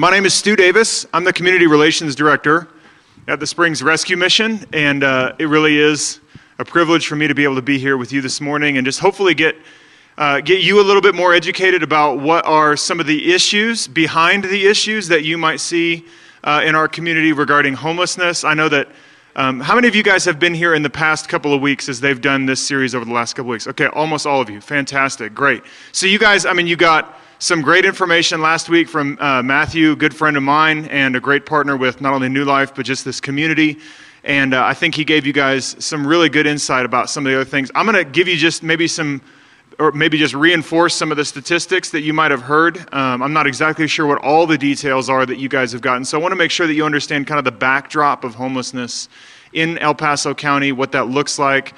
My name is Stu Davis. I'm the Community Relations Director at the Springs Rescue Mission, and it really is a privilege for me to be able to be here with you this morning and just hopefully get you a little bit more educated about what are some of the issues behind the issues that you might see in our community regarding homelessness. I know that, how many of you guys have been here in the past couple of weeks as they've done this series over the last couple of weeks? Okay, almost all of you. Fantastic, great. So you guys, I mean, you got some great information last week from Matthew, a good friend of mine and a great partner with not only New Life, but just this community. And I think he gave you guys some really good insight about some of the other things. I'm gonna give you just maybe some, or maybe just reinforce some of the statistics that you might have heard. I'm not exactly sure what all the details are that you guys have gotten. So I want to make sure that you understand kind of the backdrop of homelessness in El Paso County, what that looks like.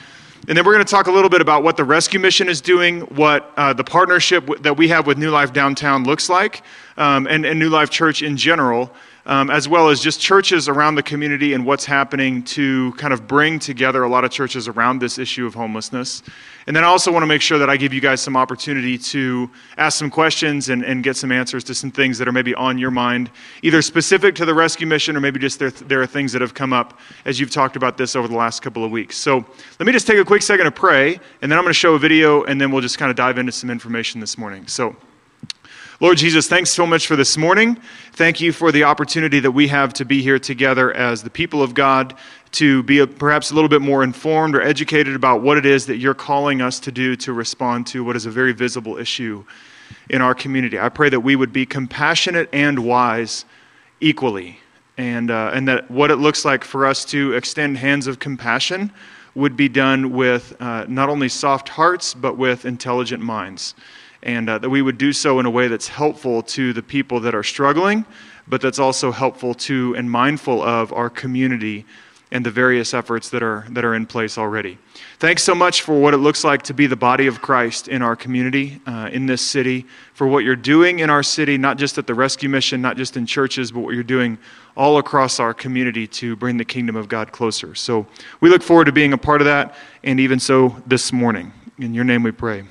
And then we're going to talk a little bit about what the rescue mission is doing, what the partnership that we have with New Life Downtown looks like, and New Life Church in general, as well as just churches around the community and what's happening to kind of bring together a lot of churches around this issue of homelessness. And then I also want to make sure that I give you guys some opportunity to ask some questions and get some answers to some things that are maybe on your mind, either specific to the rescue mission or maybe just there are things that have come up as you've talked about this over the last couple of weeks. So let me just take a quick second to pray, and then I'm going to show a video, and then we'll just kind of dive into some information this morning. So, Lord Jesus, thanks so much for this morning. Thank you for the opportunity that we have to be here together as the people of God, to be perhaps a little bit more informed or educated about what it is that you're calling us to do to respond to what is a very visible issue in our community. I pray that we would be compassionate and wise equally, and that what it looks like for us to extend hands of compassion would be done with not only soft hearts, but with intelligent minds. And that we would do so in a way that's helpful to the people that are struggling, but that's also helpful to and mindful of our community and the various efforts that are in place already. Thanks so much for what it looks like to be the body of Christ in our community, in this city, for what you're doing in our city, not just at the rescue mission, not just in churches, but what you're doing all across our community to bring the kingdom of God closer. So we look forward to being a part of that, and even so this morning. In your name we pray.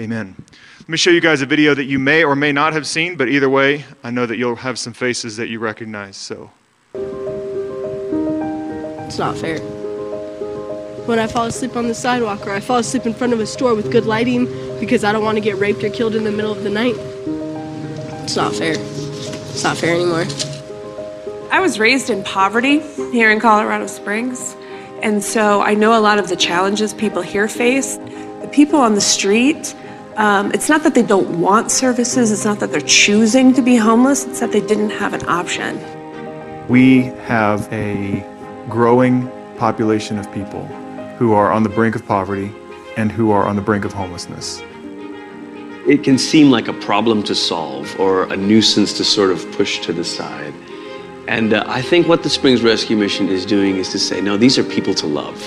Amen. Let me show you guys a video that you may or may not have seen, but either way, I know that you'll have some faces that you recognize, so. It's not fair. When I fall asleep on the sidewalk, or I fall asleep in front of a store with good lighting because I don't want to get raped or killed in the middle of the night. It's not fair. It's not fair anymore. I was raised in poverty here in Colorado Springs, and so I know a lot of the challenges people here face. The people on the street, it's not that they don't want services, it's not that they're choosing to be homeless, it's that they didn't have an option. We have a growing population of people who are on the brink of poverty and who are on the brink of homelessness. It can seem like a problem to solve or a nuisance to sort of push to the side. And I think what the Springs Rescue Mission is doing is to say, no, these are people to love.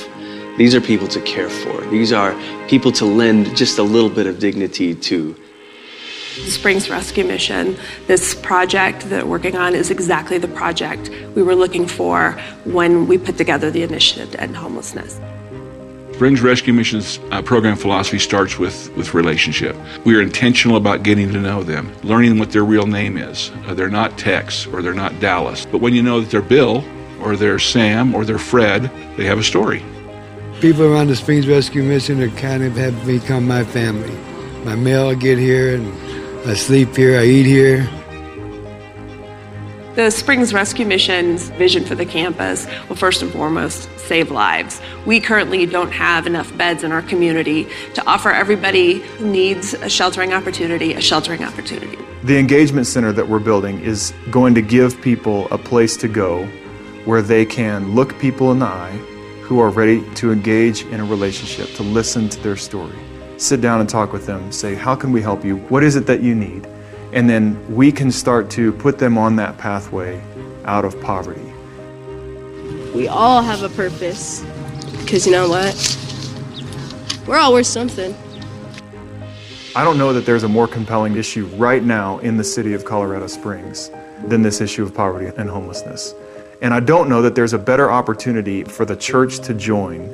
These are people to care for. These are people to lend just a little bit of dignity to. The Springs Rescue Mission, this project that we're working on, is exactly the project we were looking for when we put together the initiative to end homelessness. Springs Rescue Mission's program philosophy starts with relationship. We are intentional about getting to know them, learning what their real name is. They're not Tex or they're not Dallas, but when you know that they're Bill or they're Sam or they're Fred, they have a story. People around the Springs Rescue Mission kind of have become my family. My mail, I get here, and I sleep here, I eat here. The Springs Rescue Mission's vision for the campus will first and foremost save lives. We currently don't have enough beds in our community to offer everybody who needs a sheltering opportunity, a sheltering opportunity. The engagement center that we're building is going to give people a place to go where they can look people in the eye who are ready to engage in a relationship, to listen to their story. Sit down and talk with them, say, how can we help you? What is it that you need? And then we can start to put them on that pathway out of poverty. We all have a purpose, because you know what? We're all worth something. I don't know that there's a more compelling issue right now in the city of Colorado Springs than this issue of poverty and homelessness. And I don't know that there's a better opportunity for the church to join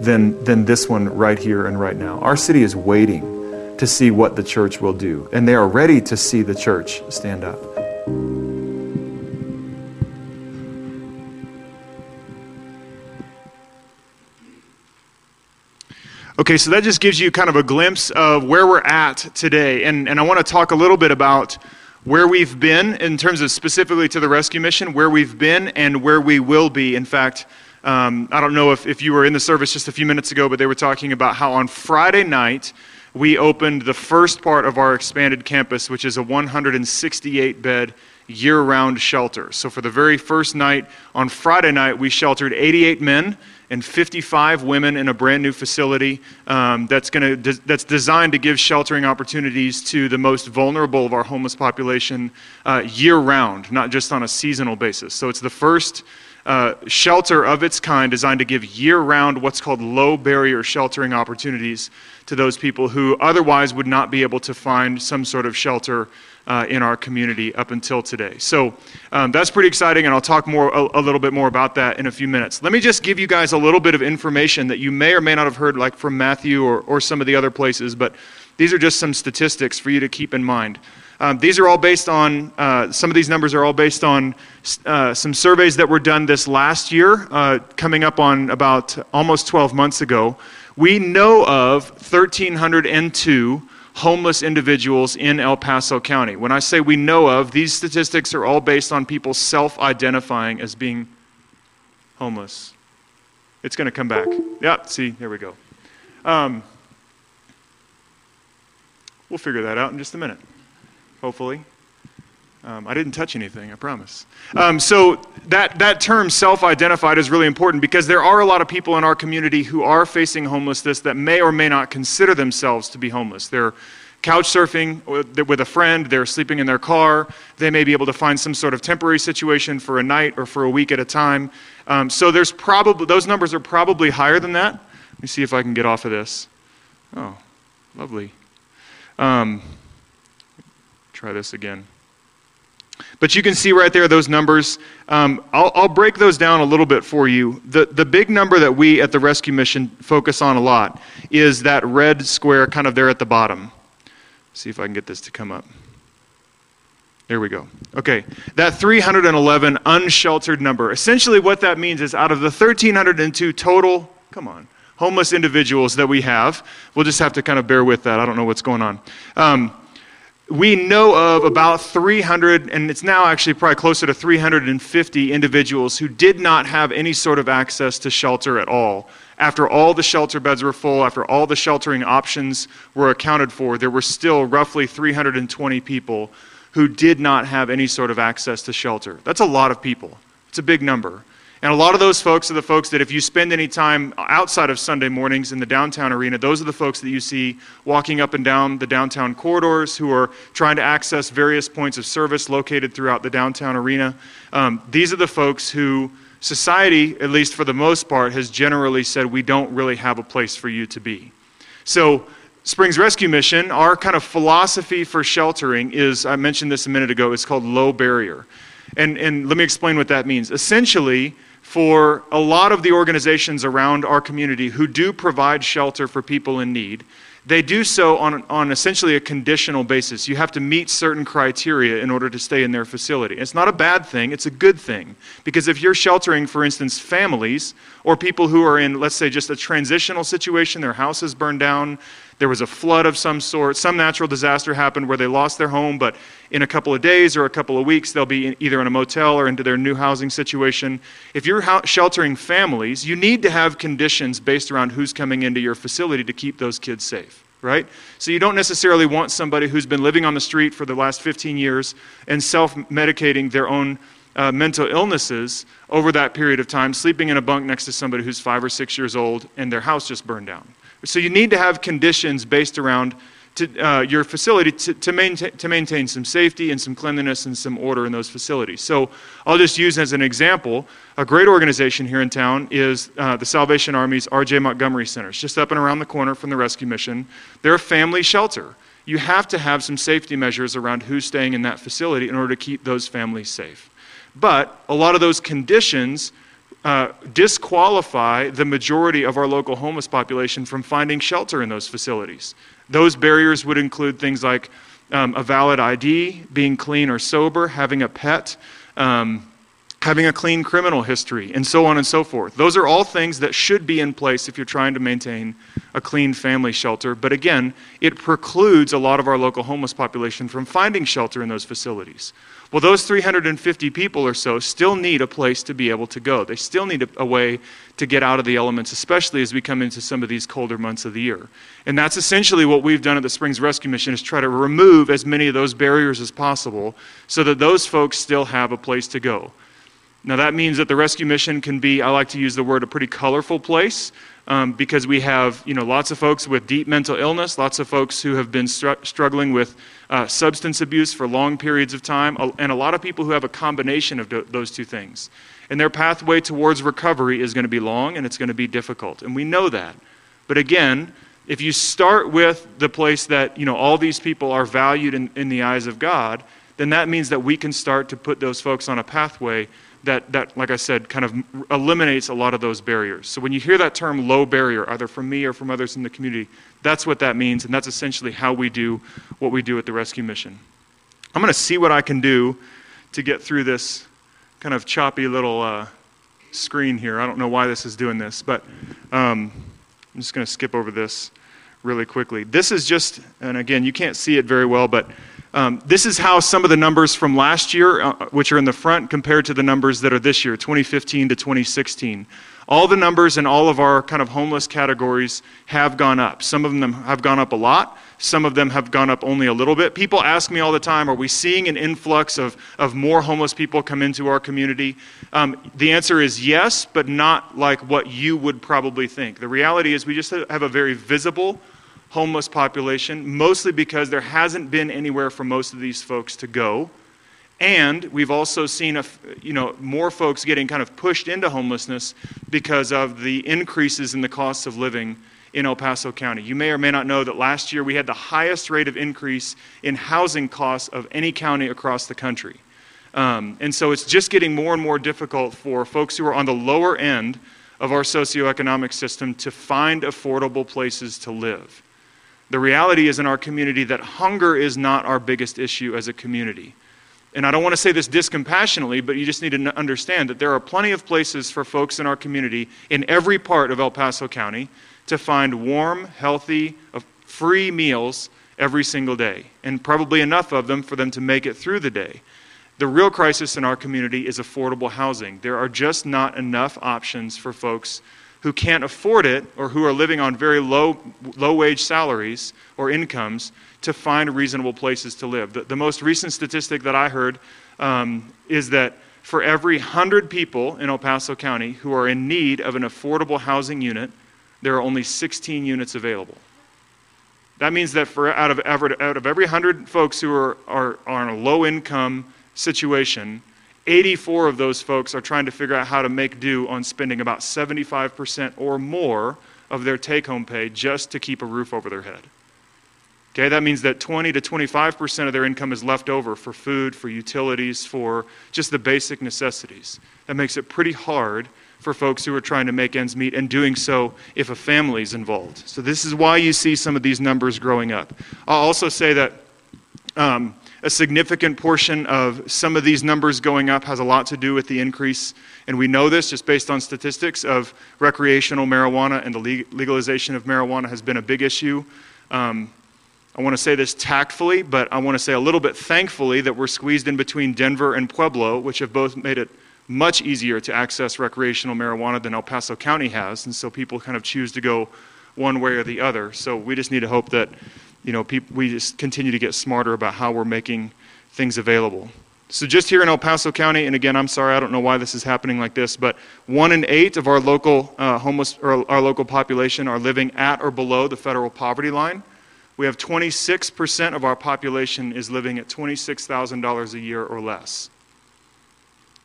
than this one right here and right now. Our city is waiting to see what the church will do, and they are ready to see the church stand up. Okay, so that just gives you kind of a glimpse of where we're at today. And I want to talk a little bit about where we've been in terms of specifically to the rescue mission, where we've been and where we will be. In fact, I don't know if you were in the service just a few minutes ago, but they were talking about how on Friday night, we opened the first part of our expanded campus, which is a 168-bed year-round shelter. So for the very first night, on Friday night, we sheltered 88 men and 55 women in a brand new facility that's designed to give sheltering opportunities to the most vulnerable of our homeless population year-round, not just on a seasonal basis. So it's the first shelter of its kind designed to give year-round what's called low-barrier sheltering opportunities to those people who otherwise would not be able to find some sort of shelter in our community up until today. So that's pretty exciting, and I'll talk a little bit more about that in a few minutes. Let me just give you guys a little bit of information that you may or may not have heard, like from Matthew or some of the other places, but these are just some statistics for you to keep in mind. These are all based on, some of these numbers are all based on some surveys that were done this last year, coming up on about almost 12 months ago. We know of 1,302 homeless individuals in El Paso County. When I say we know of, these statistics are all based on people self-identifying as being homeless. It's going to come back. Yeah, see, there we go. We'll figure that out in just a minute. Hopefully. I didn't touch anything, I promise. So that term self-identified is really important because there are a lot of people in our community who are facing homelessness that may or may not consider themselves to be homeless. They're couch surfing with a friend, they're sleeping in their car, they may be able to find some sort of temporary situation for a night or for a week at a time. So there's probably, those numbers are probably higher than that. Let me see if I can get off of this. Oh, lovely. Try this again. But you can see right there those numbers. I'll break those down a little bit for you. The big number that we at the rescue mission focus on a lot is that red square kind of there at the bottom. See if I can get this to come up. There we go. Okay, that 311 unsheltered number. Essentially what that means is out of the 1,302 total, come on, homeless individuals that we have, we'll just have to kind of bear with that. I don't know what's going on. We know of about 300, and it's now actually probably closer to 350 individuals who did not have any sort of access to shelter at all. After all the shelter beds were full, after all the sheltering options were accounted for, there were still roughly 320 people who did not have any sort of access to shelter. That's a lot of people. It's a big number. And a lot of those folks are the folks that if you spend any time outside of Sunday mornings in the downtown arena, those are the folks that you see walking up and down the downtown corridors who are trying to access various points of service located throughout the downtown arena. These are the folks who society, at least for the most part, has generally said, we don't really have a place for you to be. So Springs Rescue Mission, our kind of philosophy for sheltering is, I mentioned this a minute ago, it's called low barrier. And let me explain what that means. Essentially, for a lot of the organizations around our community who do provide shelter for people in need, they do so on essentially a conditional basis. You have to meet certain criteria in order to stay in their facility. It's not a bad thing, it's a good thing. Because if you're sheltering, for instance, families or people who are in, let's say, just a transitional situation, their house is burned down, there was a flood of some sort, some natural disaster happened where they lost their home, but in a couple of days or a couple of weeks, they'll be either in a motel or into their new housing situation. If you're sheltering families, you need to have conditions based around who's coming into your facility to keep those kids safe, right? So you don't necessarily want somebody who's been living on the street for the last 15 years and self-medicating their own mental illnesses over that period of time, sleeping in a bunk next to somebody who's 5 or 6 years old and their house just burned down. So you need to have conditions based around your facility to maintain some safety and some cleanliness and some order in those facilities. So I'll just use as an example, a great organization here in town is the Salvation Army's RJ Montgomery Center. It's just up and around the corner from the rescue mission. They're a family shelter. You have to have some safety measures around who's staying in that facility in order to keep those families safe. But a lot of those conditions disqualify the majority of our local homeless population from finding shelter in those facilities. Those barriers would include things like a valid ID, being clean or sober, having a pet, having a clean criminal history, and so on and so forth. Those are all things that should be in place if you're trying to maintain a clean family shelter. But again, it precludes a lot of our local homeless population from finding shelter in those facilities. Well, those 350 people or so still need a place to be able to go. They still need a way to get out of the elements, especially as we come into some of these colder months of the year. And that's essentially what we've done at the Springs Rescue Mission, is try to remove as many of those barriers as possible so that those folks still have a place to go. Now, that means that the rescue mission can be, I like to use the word, a pretty colorful place, because we have, lots of folks with deep mental illness, lots of folks who have been struggling with substance abuse for long periods of time, and a lot of people who have a combination of those two things. And their pathway towards recovery is going to be long, and it's going to be difficult, and we know that. But again, if you start with the place that, all these people are valued in the eyes of God, then that means that we can start to put those folks on a pathway that, like I said, kind of eliminates a lot of those barriers. So when you hear that term low barrier, either from me or from others in the community, that's what that means, and that's essentially how we do what we do at the rescue mission. I'm going to see what I can do to get through this kind of choppy little screen here. I don't know why this is doing this, but I'm just going to skip over this really quickly. This is just, and again, you can't see it very well, but this is how some of the numbers from last year, which are in the front, compared to the numbers that are this year, 2015 to 2016. All the numbers in all of our kind of homeless categories have gone up. Some of them have gone up a lot. Some of them have gone up only a little bit. People ask me all the time, are we seeing an influx of more homeless people come into our community? The answer is yes, but not like what you would probably think. The reality is we just have a very visible homeless population, mostly because there hasn't been anywhere for most of these folks to go. And we've also seen more folks getting kind of pushed into homelessness because of the increases in the costs of living in El Paso County. You may or may not know that last year we had the highest rate of increase in housing costs of any county across the country. And so it's just getting more and more difficult for folks who are on the lower end of our socioeconomic system to find affordable places to live. The reality is in our community that hunger is not our biggest issue as a community. And I don't want to say this discompassionately, but you just need to understand that there are plenty of places for folks in our community in every part of El Paso County to find warm, healthy, free meals every single day, and probably enough of them for them to make it through the day. The real crisis in our community is affordable housing. There are just not enough options for folks who can't afford it or who are living on very low-wage salaries or incomes to find reasonable places to live. The most recent statistic that I heard is that for every 100 people in El Paso County who are in need of an affordable housing unit, there are only 16 units available. That means that out of every 100 folks who are on a low-income situation, 84 of those folks are trying to figure out how to make do on spending about 75% or more of their take-home pay just to keep a roof over their head. Okay, that means that 20 to 25% of their income is left over for food, for utilities, for just the basic necessities. That makes it pretty hard for folks who are trying to make ends meet, and doing so if a family is involved. So this is why you see some of these numbers growing up. I'll also say that a significant portion of some of these numbers going up has a lot to do with the increase, and we know this just based on statistics, of recreational marijuana, and the legalization of marijuana has been a big issue. I want to say this tactfully, but I want to say a little bit thankfully that we're squeezed in between Denver and Pueblo, which have both made it much easier to access recreational marijuana than El Paso County has, and so people kind of choose to go one way or the other. So we just need to hope that we just continue to get smarter about how we're making things available. So just here in El Paso County, and again, I'm sorry, I don't know why this is happening like this, but 1 in 8 of our local homeless, or our local population, are living at or below the federal poverty line. We have 26% of our population is living at $26,000 a year or less.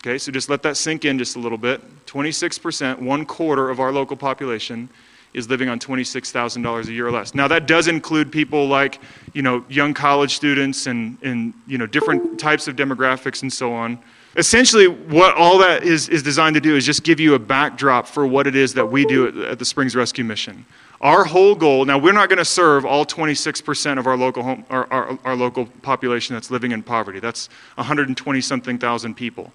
Okay, so just let that sink in just a little bit. 26%, 1/4 of our local population, is living on $26,000 a year or less. Now that does include people like, young college students and different types of demographics and so on. Essentially, what all that is designed to do is just give you a backdrop for what it is that we do at the Springs Rescue Mission. Our whole goal, now we're not going to serve all 26% of our local our local population that's living in poverty. That's 120-something thousand people.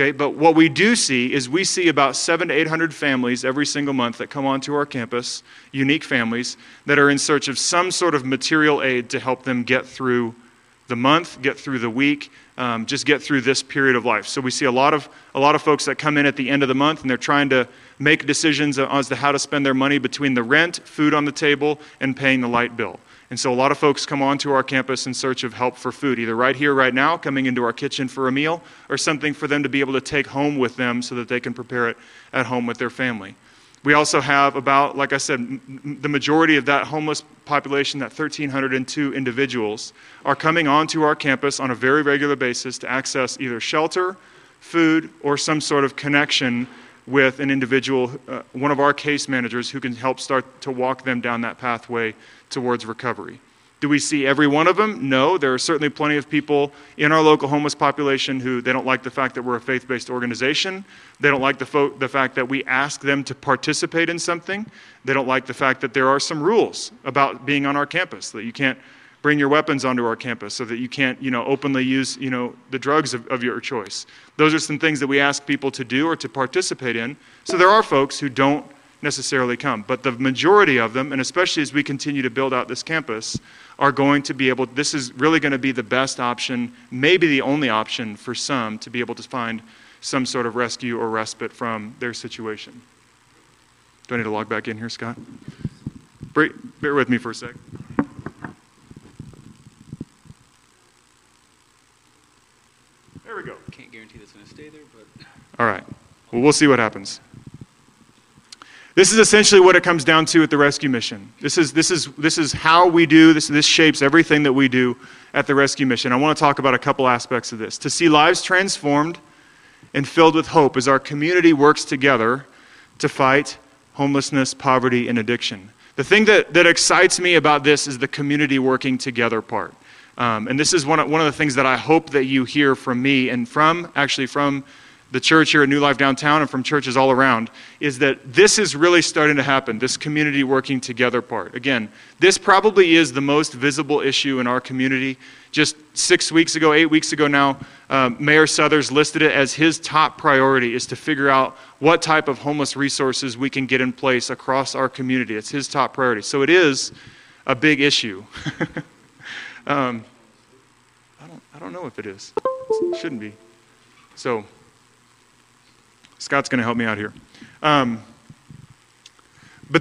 Okay, but what we do see is we see about 700 to 800 families every single month that come onto our campus, unique families, that are in search of some sort of material aid to help them get through the month, get through the week, just get through this period of life. So we see a lot of folks that come in at the end of the month and they're trying to make decisions as to how to spend their money between the rent, food on the table, and paying the light bill. And so a lot of folks come onto our campus in search of help for food, either right here, right now, coming into our kitchen for a meal, or something for them to be able to take home with them so that they can prepare it at home with their family. We also have about, like I said, the majority of that homeless population, that 1,302 individuals, are coming onto our campus on a very regular basis to access either shelter, food, or some sort of connection with an individual, one of our case managers, who can help start to walk them down that pathway towards recovery. Do we see every one of them? No. There are certainly plenty of people in our local homeless population who, they don't like the fact that we're a faith-based organization. They don't like the fact that we ask them to participate in something. They don't like the fact that there are some rules about being on our campus, that you can't bring your weapons onto our campus, so that you can't, openly use, the drugs of your choice. Those are some things that we ask people to do or to participate in. So there are folks who don't necessarily come, but the majority of them, and especially as we continue to build out this campus, are going to be able, this is really going to be the best option, maybe the only option for some, to be able to find some sort of rescue or respite from their situation. Do I need to log back in here, Scott? Bear with me for a sec. There we go. Can't guarantee that's going to stay there, but... All right. Well, we'll see what happens. This is essentially what it comes down to at the rescue mission. This is how we do, this shapes everything that we do at the rescue mission. I want to talk about a couple aspects of this. To see lives transformed and filled with hope as our community works together to fight homelessness, poverty, and addiction. The thing that excites me about this is the community working together part. And this is one of the things that I hope that you hear from me and from the church here at New Life Downtown and from churches all around, is that this is really starting to happen, this community working together part. Again, this probably is the most visible issue in our community. Just 6 weeks ago, 8 weeks ago now, Mayor Southers listed it as his top priority is to figure out what type of homeless resources we can get in place across our community. It's his top priority. So it is a big issue. I don't know if it is. It shouldn't be. So Scott's going to help me out here. But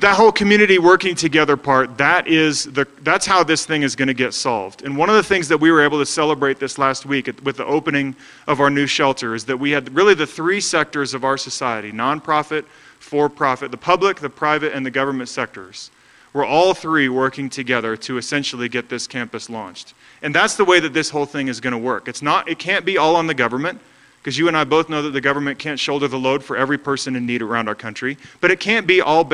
that whole community working together part, that's how this thing is going to get solved. And one of the things that we were able to celebrate this last week with the opening of our new shelter is that we had really the three sectors of our society: nonprofit, for-profit, the public, the private, and the government sectors. We're all three working together to essentially get this campus launched. And that's the way that this whole thing is going to work. It can't be all on the government, because you and I both know that the government can't shoulder the load for every person in need around our country. But it can't be all on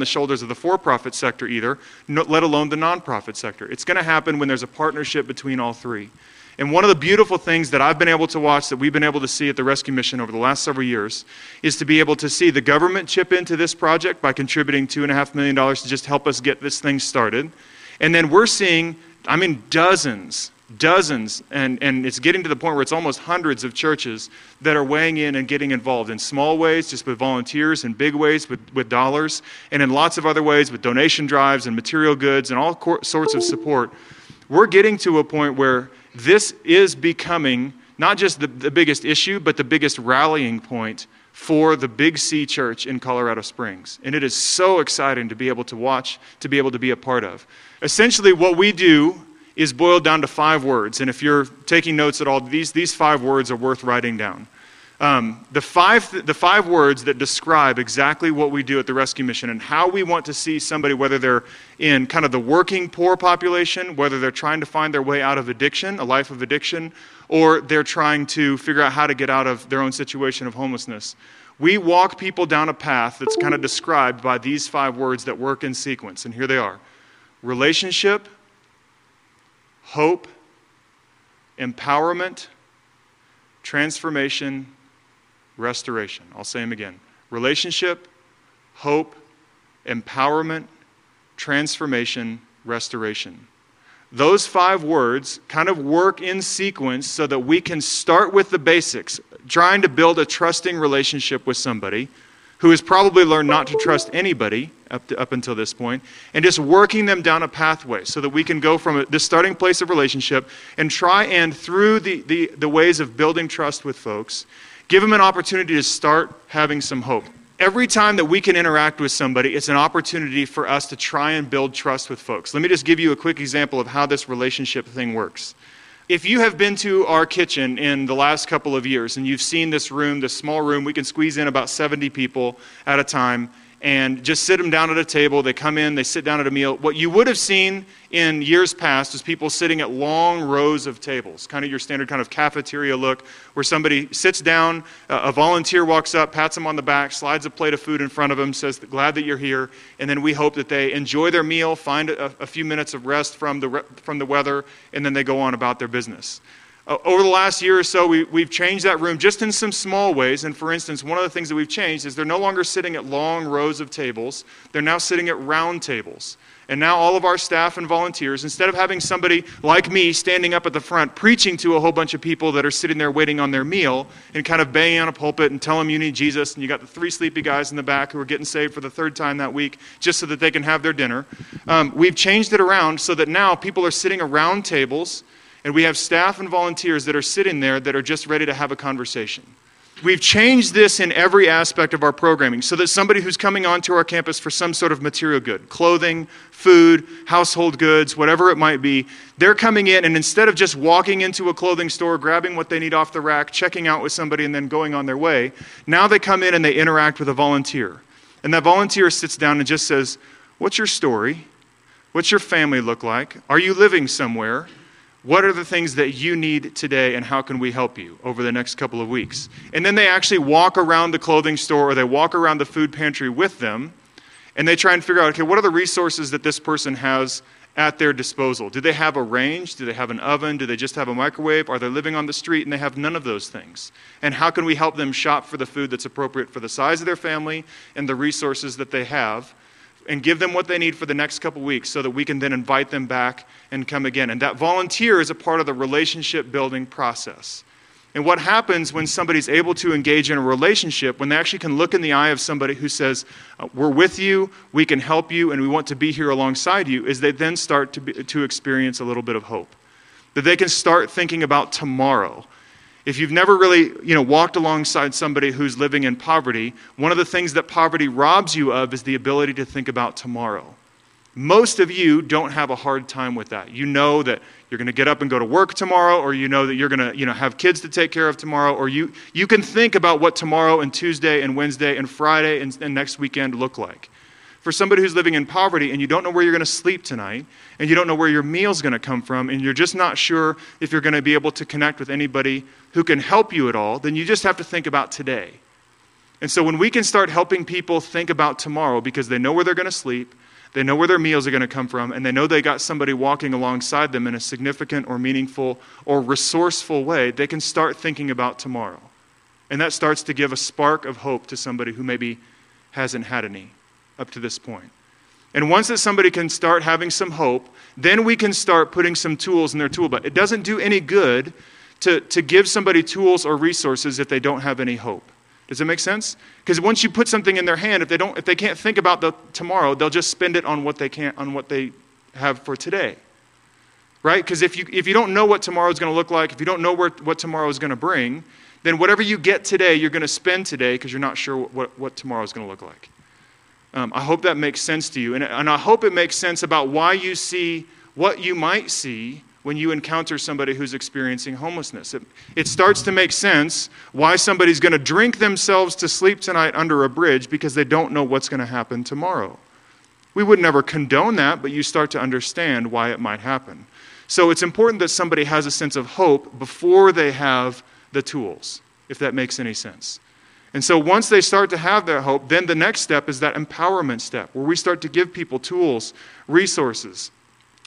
the shoulders of the for-profit sector either, let alone the nonprofit sector. It's going to happen when there's a partnership between all three. And one of the beautiful things that I've been able to watch, that we've been able to see at the Rescue Mission over the last several years, is to be able to see the government chip into this project by contributing $2.5 million to just help us get this thing started. And then we're seeing, dozens, and it's getting to the point where it's almost hundreds of churches that are weighing in and getting involved in small ways, just with volunteers, in big ways with dollars, and in lots of other ways with donation drives and material goods and all sorts of support. We're getting to a point where this is becoming not just the biggest issue, but the biggest rallying point for the Big C Church in Colorado Springs. And it is so exciting to be able to watch, to be able to be a part of. Essentially, what we do is boiled down to 5 words. And if you're taking notes at all, these 5 words are worth writing down. The five words that describe exactly what we do at the Rescue Mission and how we want to see somebody, whether they're in kind of the working poor population, whether they're trying to find their way out of addiction, a life of addiction, or they're trying to figure out how to get out of their own situation of homelessness. We walk people down a path that's kind of described by these 5 words that work in sequence. And here they are: relationship, hope, empowerment, transformation, restoration. I'll say them again. Relationship, hope, empowerment, transformation, restoration. Those 5 words kind of work in sequence so that we can start with the basics. trying to build a trusting relationship with somebody who has probably learned not to trust anybody up until this point, and just working them down a pathway so that we can go from this starting place of relationship and try and, through the ways of building trust with folks, give them an opportunity to start having some hope. Every time that we can interact with somebody, it's an opportunity for us to try and build trust with folks. Let me just give you a quick example of how this relationship thing works. If you have been to our kitchen in the last couple of years and you've seen this room, this small room, we can squeeze in about 70 people at a time and just sit them down at a table. They come in, they sit down at a meal. What you would have seen in years past is people sitting at long rows of tables, kind of your standard kind of cafeteria look, where somebody sits down, a volunteer walks up, pats them on the back, slides a plate of food in front of them, says, "Glad that you're here," and then we hope that they enjoy their meal, find a few minutes of rest from the weather, and then they go on about their business. Over the last year or so, we've changed that room just in some small ways. And for instance, one of the things that we've changed is they're no longer sitting at long rows of tables. They're now sitting at round tables. And now all of our staff and volunteers, instead of having somebody like me standing up at the front preaching to a whole bunch of people that are sitting there waiting on their meal and kind of banging on a pulpit and telling them you need Jesus, and you got the three sleepy guys in the back who are getting saved for the third time that week just so that they can have their dinner, we've changed it around so that now people are sitting around tables. And we have staff and volunteers that are sitting there that are just ready to have a conversation. We've changed this in every aspect of our programming so that somebody who's coming onto our campus for some sort of material good, clothing, food, household goods, whatever it might be, they're coming in, and instead of just walking into a clothing store, grabbing what they need off the rack, checking out with somebody, and then going on their way, now they come in and they interact with a volunteer. And that volunteer sits down and just says, "What's your story? What's your family look like? Are you living somewhere? What are the things that you need today, and how can we help you over the next couple of weeks?" And then they actually walk around the clothing store, or they walk around the food pantry with them, and they try and figure out, okay, what are the resources that this person has at their disposal? Do they have a range? Do they have an oven? Do they just have a microwave? Are they living on the street and they have none of those things? And how can we help them shop for the food that's appropriate for the size of their family and the resources that they have, and give them what they need for the next couple weeks so that we can then invite them back and come again? And that volunteer is a part of the relationship building process. And what happens when somebody's able to engage in a relationship, when they actually can look in the eye of somebody who says, "We're with you, we can help you, and we want to be here alongside you," is they then start to experience a little bit of hope. That they can start thinking about tomorrow. If you've never really, walked alongside somebody who's living in poverty, one of the things that poverty robs you of is the ability to think about tomorrow. Most of you don't have a hard time with that. You know that you're going to get up and go to work tomorrow, or you know that you're going to, have kids to take care of tomorrow, or you can think about what tomorrow and Tuesday and Wednesday and Friday and next weekend look like. For somebody who's living in poverty and you don't know where you're going to sleep tonight, and you don't know where your meal's going to come from, and you're just not sure if you're going to be able to connect with anybody who can help you at all, then you just have to think about today. And so when we can start helping people think about tomorrow because they know where they're going to sleep, they know where their meals are going to come from, and they know they got somebody walking alongside them in a significant or meaningful or resourceful way, they can start thinking about tomorrow. And that starts to give a spark of hope to somebody who maybe hasn't had any up to this point. And once that somebody can start having some hope, then we can start putting some tools in their tool belt. It doesn't do any good to give somebody tools or resources if they don't have any hope. Does that make sense? Because once you put something in their hand, if they can't think about the tomorrow, they'll just spend it on what they have for today. Right? Because if you don't know what tomorrow is going to look like, if you don't know what tomorrow is going to bring, then whatever you get today, you're going to spend today because you're not sure what tomorrow is going to look like. I hope that makes sense to you. And I hope it makes sense about why you see what you might see when you encounter somebody who's experiencing homelessness. It starts to make sense why somebody's going to drink themselves to sleep tonight under a bridge because they don't know what's going to happen tomorrow. We would never condone that, but you start to understand why it might happen. So it's important that somebody has a sense of hope before they have the tools, if that makes any sense. And so once they start to have that hope, then the next step is that empowerment step, where we start to give people tools, resources,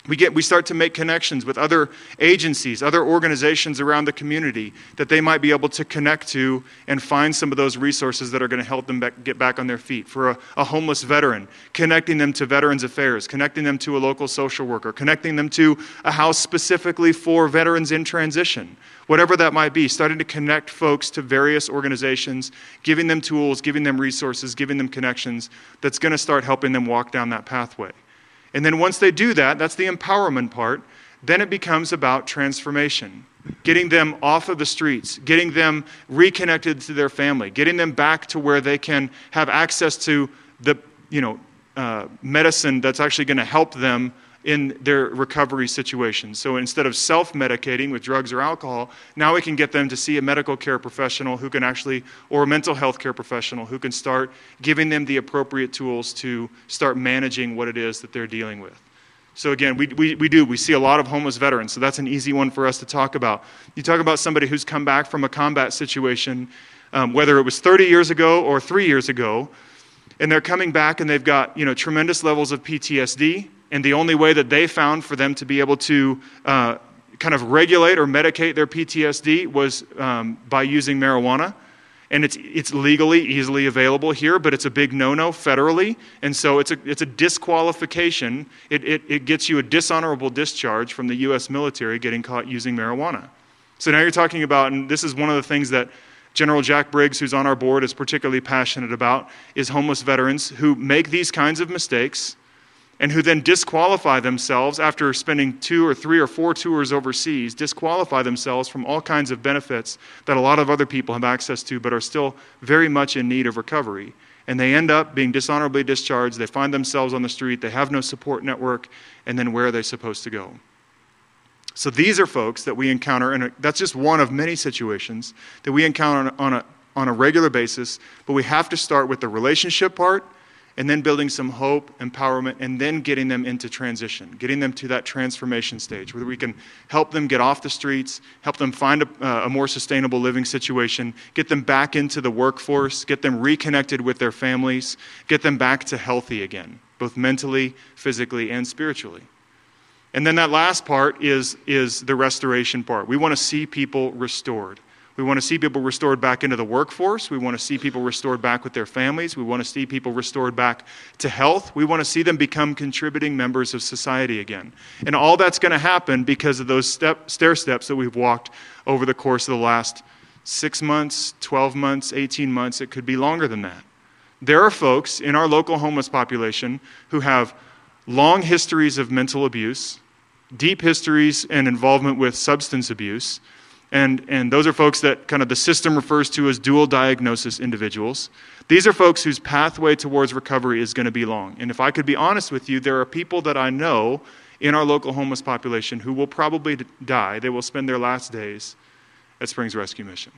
we start to make connections with other agencies, other organizations around the community that they might be able to connect to and find some of those resources that are going to help them get back on their feet. For a homeless veteran, connecting them to Veterans Affairs, connecting them to a local social worker, connecting them to a house specifically for veterans in transition, whatever that might be, starting to connect folks to various organizations, giving them tools, giving them resources, giving them connections that's going to start helping them walk down that pathway. And then once they do that, that's the empowerment part, then it becomes about transformation. Getting them off of the streets, getting them reconnected to their family, getting them back to where they can have access to the medicine that's actually going to help them in their recovery situation. So instead of self-medicating with drugs or alcohol, now we can get them to see a medical care professional who can actually, or a mental health care professional who can start giving them the appropriate tools to start managing what it is that they're dealing with. So again, we see a lot of homeless veterans, so that's an easy one for us to talk about. You talk about somebody who's come back from a combat situation, whether it was 30 years ago or 3 years ago, and they're coming back and they've got, tremendous levels of PTSD, and the only way that they found for them to be able to kind of regulate or medicate their PTSD was by using marijuana. And it's legally, easily available here, but it's a big no-no federally. And so it's a disqualification. It gets you a dishonorable discharge from the U.S. military getting caught using marijuana. So now you're talking about, and this is one of the things that General Jack Briggs, who's on our board, is particularly passionate about, is homeless veterans who make these kinds of mistakes and who then disqualify themselves after spending 2 or 3 or 4 tours overseas, disqualify themselves from all kinds of benefits that a lot of other people have access to but are still very much in need of recovery. And they end up being dishonorably discharged, they find themselves on the street, they have no support network, and then where are they supposed to go? So these are folks that we encounter, and that's just one of many situations that we encounter on a regular basis, but we have to start with the relationship part, and then building some hope, empowerment, and then getting them into transition, getting them to that transformation stage where we can help them get off the streets, help them find a more sustainable living situation, get them back into the workforce, get them reconnected with their families, get them back to healthy again, both mentally, physically, and spiritually. And then that last part is the restoration part. We want to see people restored. We want to see people restored back into the workforce. We want to see people restored back with their families. We want to see people restored back to health. We want to see them become contributing members of society again. And all that's going to happen because of those stair steps that we've walked over the course of the last 6 months, 12 months, 18 months. It could be longer than that. There are folks in our local homeless population who have long histories of mental abuse, deep histories and involvement with substance abuse, and those are folks that kind of the system refers to as dual diagnosis individuals. These are folks whose pathway towards recovery is going to be long. And if I could be honest with you, there are people that I know in our local homeless population who will probably die. They will spend their last days at Springs Rescue Mission.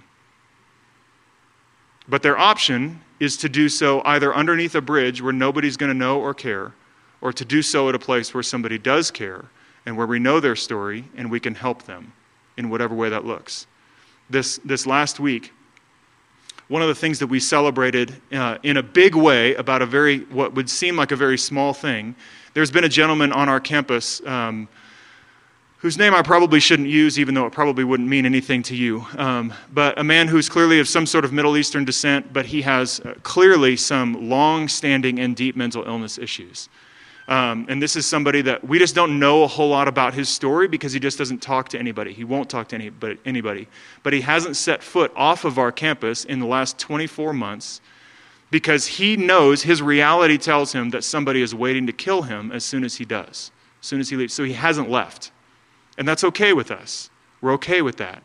But their option is to do so either underneath a bridge where nobody's going to know or care, or to do so at a place where somebody does care and where we know their story and we can help them in whatever way that looks. This last week, one of the things that we celebrated in a big way about what would seem like a very small thing, there's been a gentleman on our campus whose name I probably shouldn't use, even though it probably wouldn't mean anything to you, but a man who's clearly of some sort of Middle Eastern descent, but he has clearly some long-standing and deep mental illness issues. And this is somebody that we just don't know a whole lot about his story because he just doesn't talk to anybody. He won't talk to anybody. But he hasn't set foot off of our campus in the last 24 months because he knows his reality tells him that somebody is waiting to kill him as soon as he does, as soon as he leaves. So he hasn't left. And that's okay with us. We're okay with that.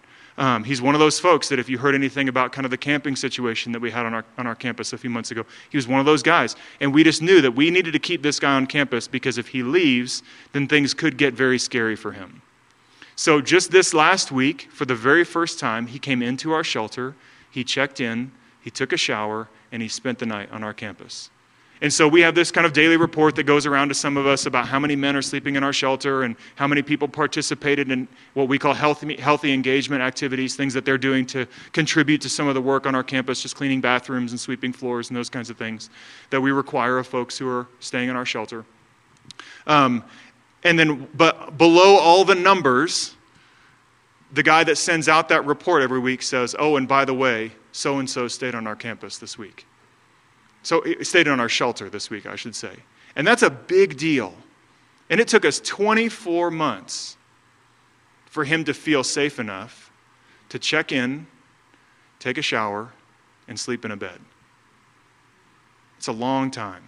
He's one of those folks that if you heard anything about kind of the camping situation that we had on our campus a few months ago, he was one of those guys. And we just knew that we needed to keep this guy on campus because if he leaves, then things could get very scary for him. So just this last week, for the very first time, he came into our shelter, he checked in, he took a shower, and he spent the night on our campus. And so we have this kind of daily report that goes around to some of us about how many men are sleeping in our shelter and how many people participated in what we call healthy engagement activities, things that they're doing to contribute to some of the work on our campus, just cleaning bathrooms and sweeping floors and those kinds of things that we require of folks who are staying in our shelter. And then but below all the numbers, the guy that sends out that report every week says, oh, and by the way, so-and-so stayed on our campus this week. So it stayed on our shelter this week, I should say. And that's a big deal. And it took us 24 months for him to feel safe enough to check in, take a shower, and sleep in a bed. It's a long time.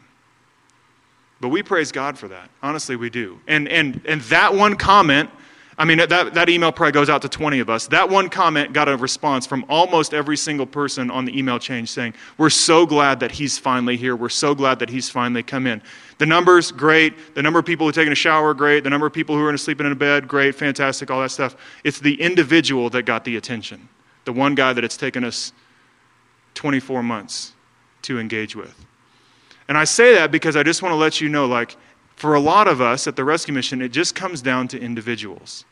But we praise God for that. Honestly, we do. And that one comment, I mean, that email probably goes out to 20 of us. That one comment got a response from almost every single person on the email chain saying, we're so glad that he's finally here. We're so glad that he's finally come in. The numbers, great. The number of people who are taking a shower, great. The number of people who are sleeping in a bed, great, fantastic, all that stuff. It's the individual that got the attention. The one guy that it's taken us 24 months to engage with. And I say that because I just want to let you know, like, for a lot of us at the rescue mission, it just comes down to individuals.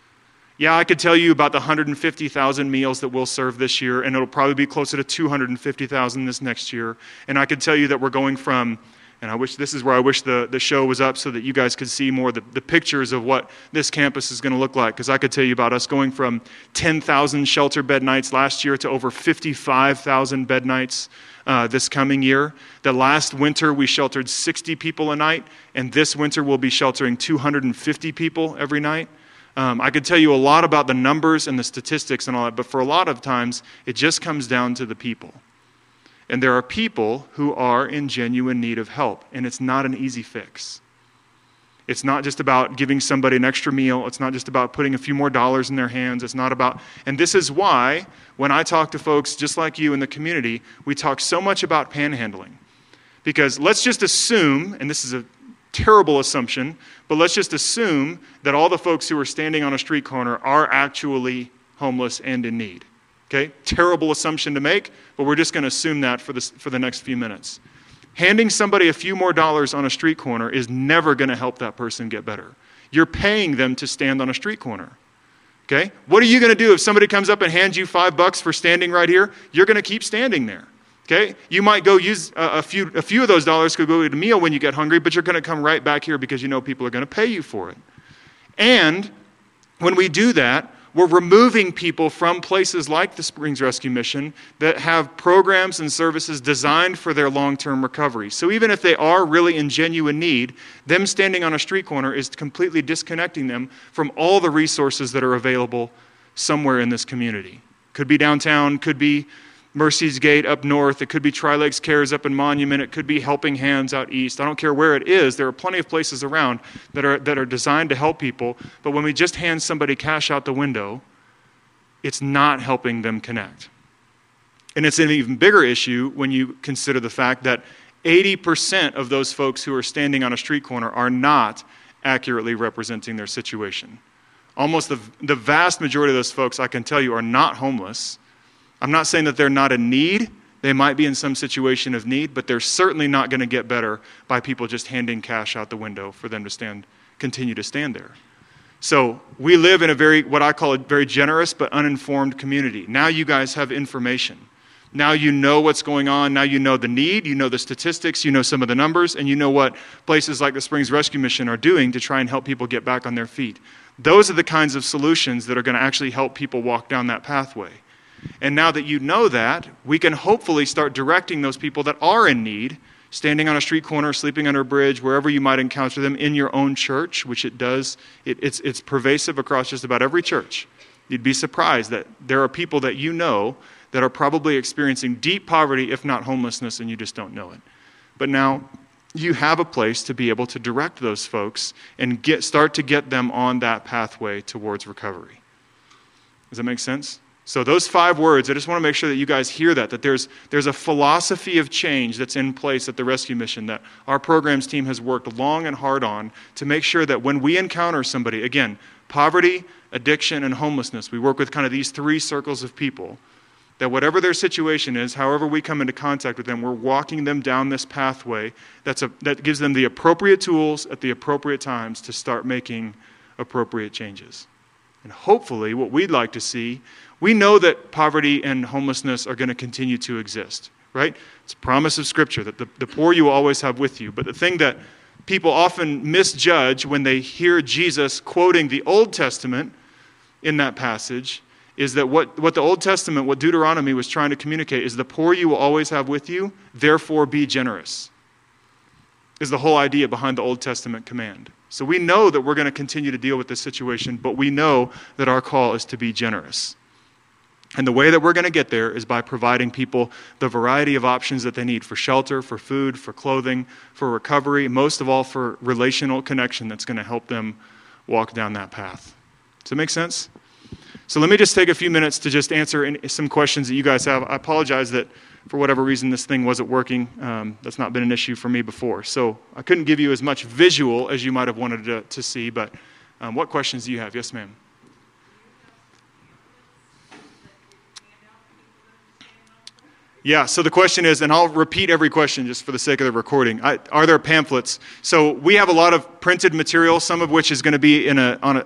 Yeah, I could tell you about the 150,000 meals that we'll serve this year, and it'll probably be closer to 250,000 this next year. And I could tell you that we're going from, and I wish this is where I wish the show was up so that you guys could see more the pictures of what this campus is going to look like, because I could tell you about us going from 10,000 shelter bed nights last year to over 55,000 bed nights this coming year. That last winter we sheltered 60 people a night, and this winter we'll be sheltering 250 people every night. I could tell you a lot about the numbers and the statistics and all that, but for a lot of times it just comes down to the people. And there are people who are in genuine need of help, and it's not an easy fix. It's not just about giving somebody an extra meal. It's not just about putting a few more dollars in their hands. It's not about, and this is why when I talk to folks just like you in the community, we talk so much about panhandling. Because let's just assume, and this is a terrible assumption, but let's just assume that all the folks who are standing on a street corner are actually homeless and in need. Okay? Terrible assumption to make, but we're just going to assume that for the next few minutes. Handing somebody a few more dollars on a street corner is never going to help that person get better. You're paying them to stand on a street corner. Okay? What are you going to do if somebody comes up and hands you $5 for standing right here? You're going to keep standing there. Okay? You might go use a few of those dollars to go get a meal when you get hungry, but you're going to come right back here because you know people are going to pay you for it. And when we do that, we're removing people from places like the Springs Rescue Mission that have programs and services designed for their long-term recovery. So even if they are really in genuine need, them standing on a street corner is completely disconnecting them from all the resources that are available somewhere in this community. Could be downtown, could be Mercy's Gate up north, it could be Tri-Lakes Cares up in Monument, it could be Helping Hands out east. I don't care where it is. There are plenty of places around that are designed to help people, but when we just hand somebody cash out the window, it's not helping them connect. And it's an even bigger issue when you consider the fact that 80% of those folks who are standing on a street corner are not accurately representing their situation. Almost the vast majority of those folks, I can tell you, are not homeless. I'm not saying that they're not in need. They might be in some situation of need, but they're certainly not going to get better by people just handing cash out the window for them to continue to stand there. So we live in a very generous but uninformed community. Now you guys have information. Now you know what's going on. Now you know the need. You know the statistics. You know some of the numbers. And you know what places like the Springs Rescue Mission are doing to try and help people get back on their feet. Those are the kinds of solutions that are going to actually help people walk down that pathway. And now that you know that, we can hopefully start directing those people that are in need, standing on a street corner, sleeping under a bridge, wherever you might encounter them, in your own church, which it does. It's pervasive across just about every church. You'd be surprised that there are people that you know that are probably experiencing deep poverty, if not homelessness, and you just don't know it. But now you have a place to be able to direct those folks and start to get them on that pathway towards recovery. Does that make sense? So those 5 words, I just want to make sure that you guys hear that there's a philosophy of change that's in place at the Rescue Mission that our programs team has worked long and hard on to make sure that when we encounter somebody, again, poverty, addiction, and homelessness, we work with kind of these 3 circles of people, that whatever their situation is, however we come into contact with them, we're walking them down this pathway that gives them the appropriate tools at the appropriate times to start making appropriate changes. And hopefully what we'd like to see, we know that poverty and homelessness are going to continue to exist, right? It's a promise of Scripture that the poor you will always have with you. But the thing that people often misjudge when they hear Jesus quoting the Old Testament in that passage is that what the Old Testament, what Deuteronomy was trying to communicate is the poor you will always have with you, therefore be generous, is the whole idea behind the Old Testament command. So we know that we're going to continue to deal with this situation, but we know that our call is to be generous. And the way that we're going to get there is by providing people the variety of options that they need for shelter, for food, for clothing, for recovery, most of all for relational connection that's going to help them walk down that path. Does that make sense? So let me just take a few minutes to just answer some questions that you guys have. I apologize that for whatever reason this thing wasn't working. That's not been an issue for me before. So I couldn't give you as much visual as you might have wanted to see, but what questions do you have? Yes, ma'am. Yeah, so the question is, and I'll repeat every question just for the sake of the recording. Are there pamphlets? So we have a lot of printed material, some of which is going to be at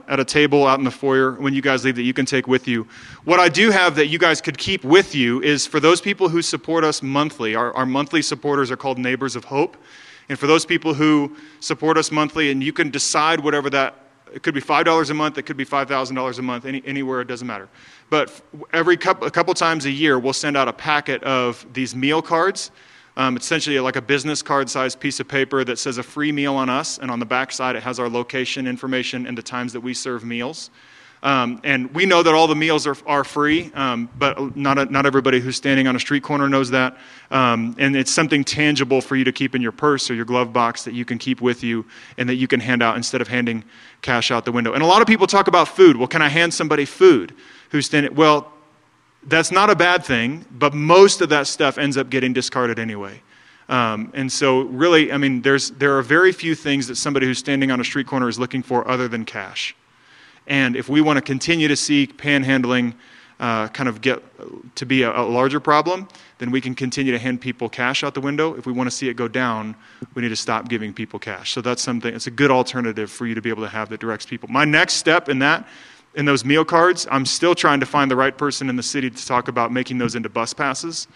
a table out in the foyer when you guys leave that you can take with you. What I do have that you guys could keep with you is for those people who support us monthly, our monthly supporters are called Neighbors of Hope. And for those people who support us monthly, and you can decide whatever that, it could be $5 a month, it could be $5,000 a month, anywhere, it doesn't matter. But every a couple times a year, we'll send out a packet of these meal cards, essentially like a business card-sized piece of paper that says a free meal on us, and on the back side it has our location information and the times that we serve meals. And we know that all the meals are free, but not everybody who's standing on a street corner knows that. And it's something tangible for you to keep in your purse or your glove box that you can keep with you and that you can hand out instead of handing cash out the window. And a lot of people talk about food. Well, can I hand somebody food who's standing? Well, that's not a bad thing, but most of that stuff ends up getting discarded anyway. And so really, I mean, there are very few things that somebody who's standing on a street corner is looking for other than cash. And if we want to continue to see panhandling kind of get to be a larger problem, then we can continue to hand people cash out the window. If we want to see it go down, we need to stop giving people cash. So that's something, it's a good alternative for you to be able to have that directs people. My next step in that, in those meal cards, I'm still trying to find the right person in the city to talk about making those into bus passes.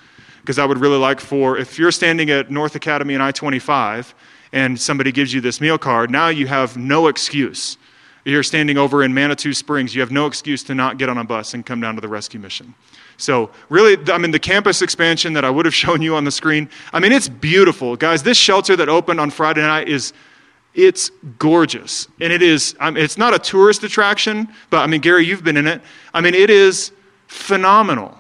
Because I would really like for, if you're standing at North Academy and I-25 and somebody gives you this meal card, now you have no excuse. You're standing over in Manitou Springs, you have no excuse to not get on a bus and come down to the rescue mission. So really, I mean, the campus expansion that I would have shown you on the screen, I mean, it's beautiful. Guys, this shelter that opened on Friday night it's gorgeous. And it is, I mean, it's not a tourist attraction, but I mean, Gary, you've been in it. I mean, it is phenomenal.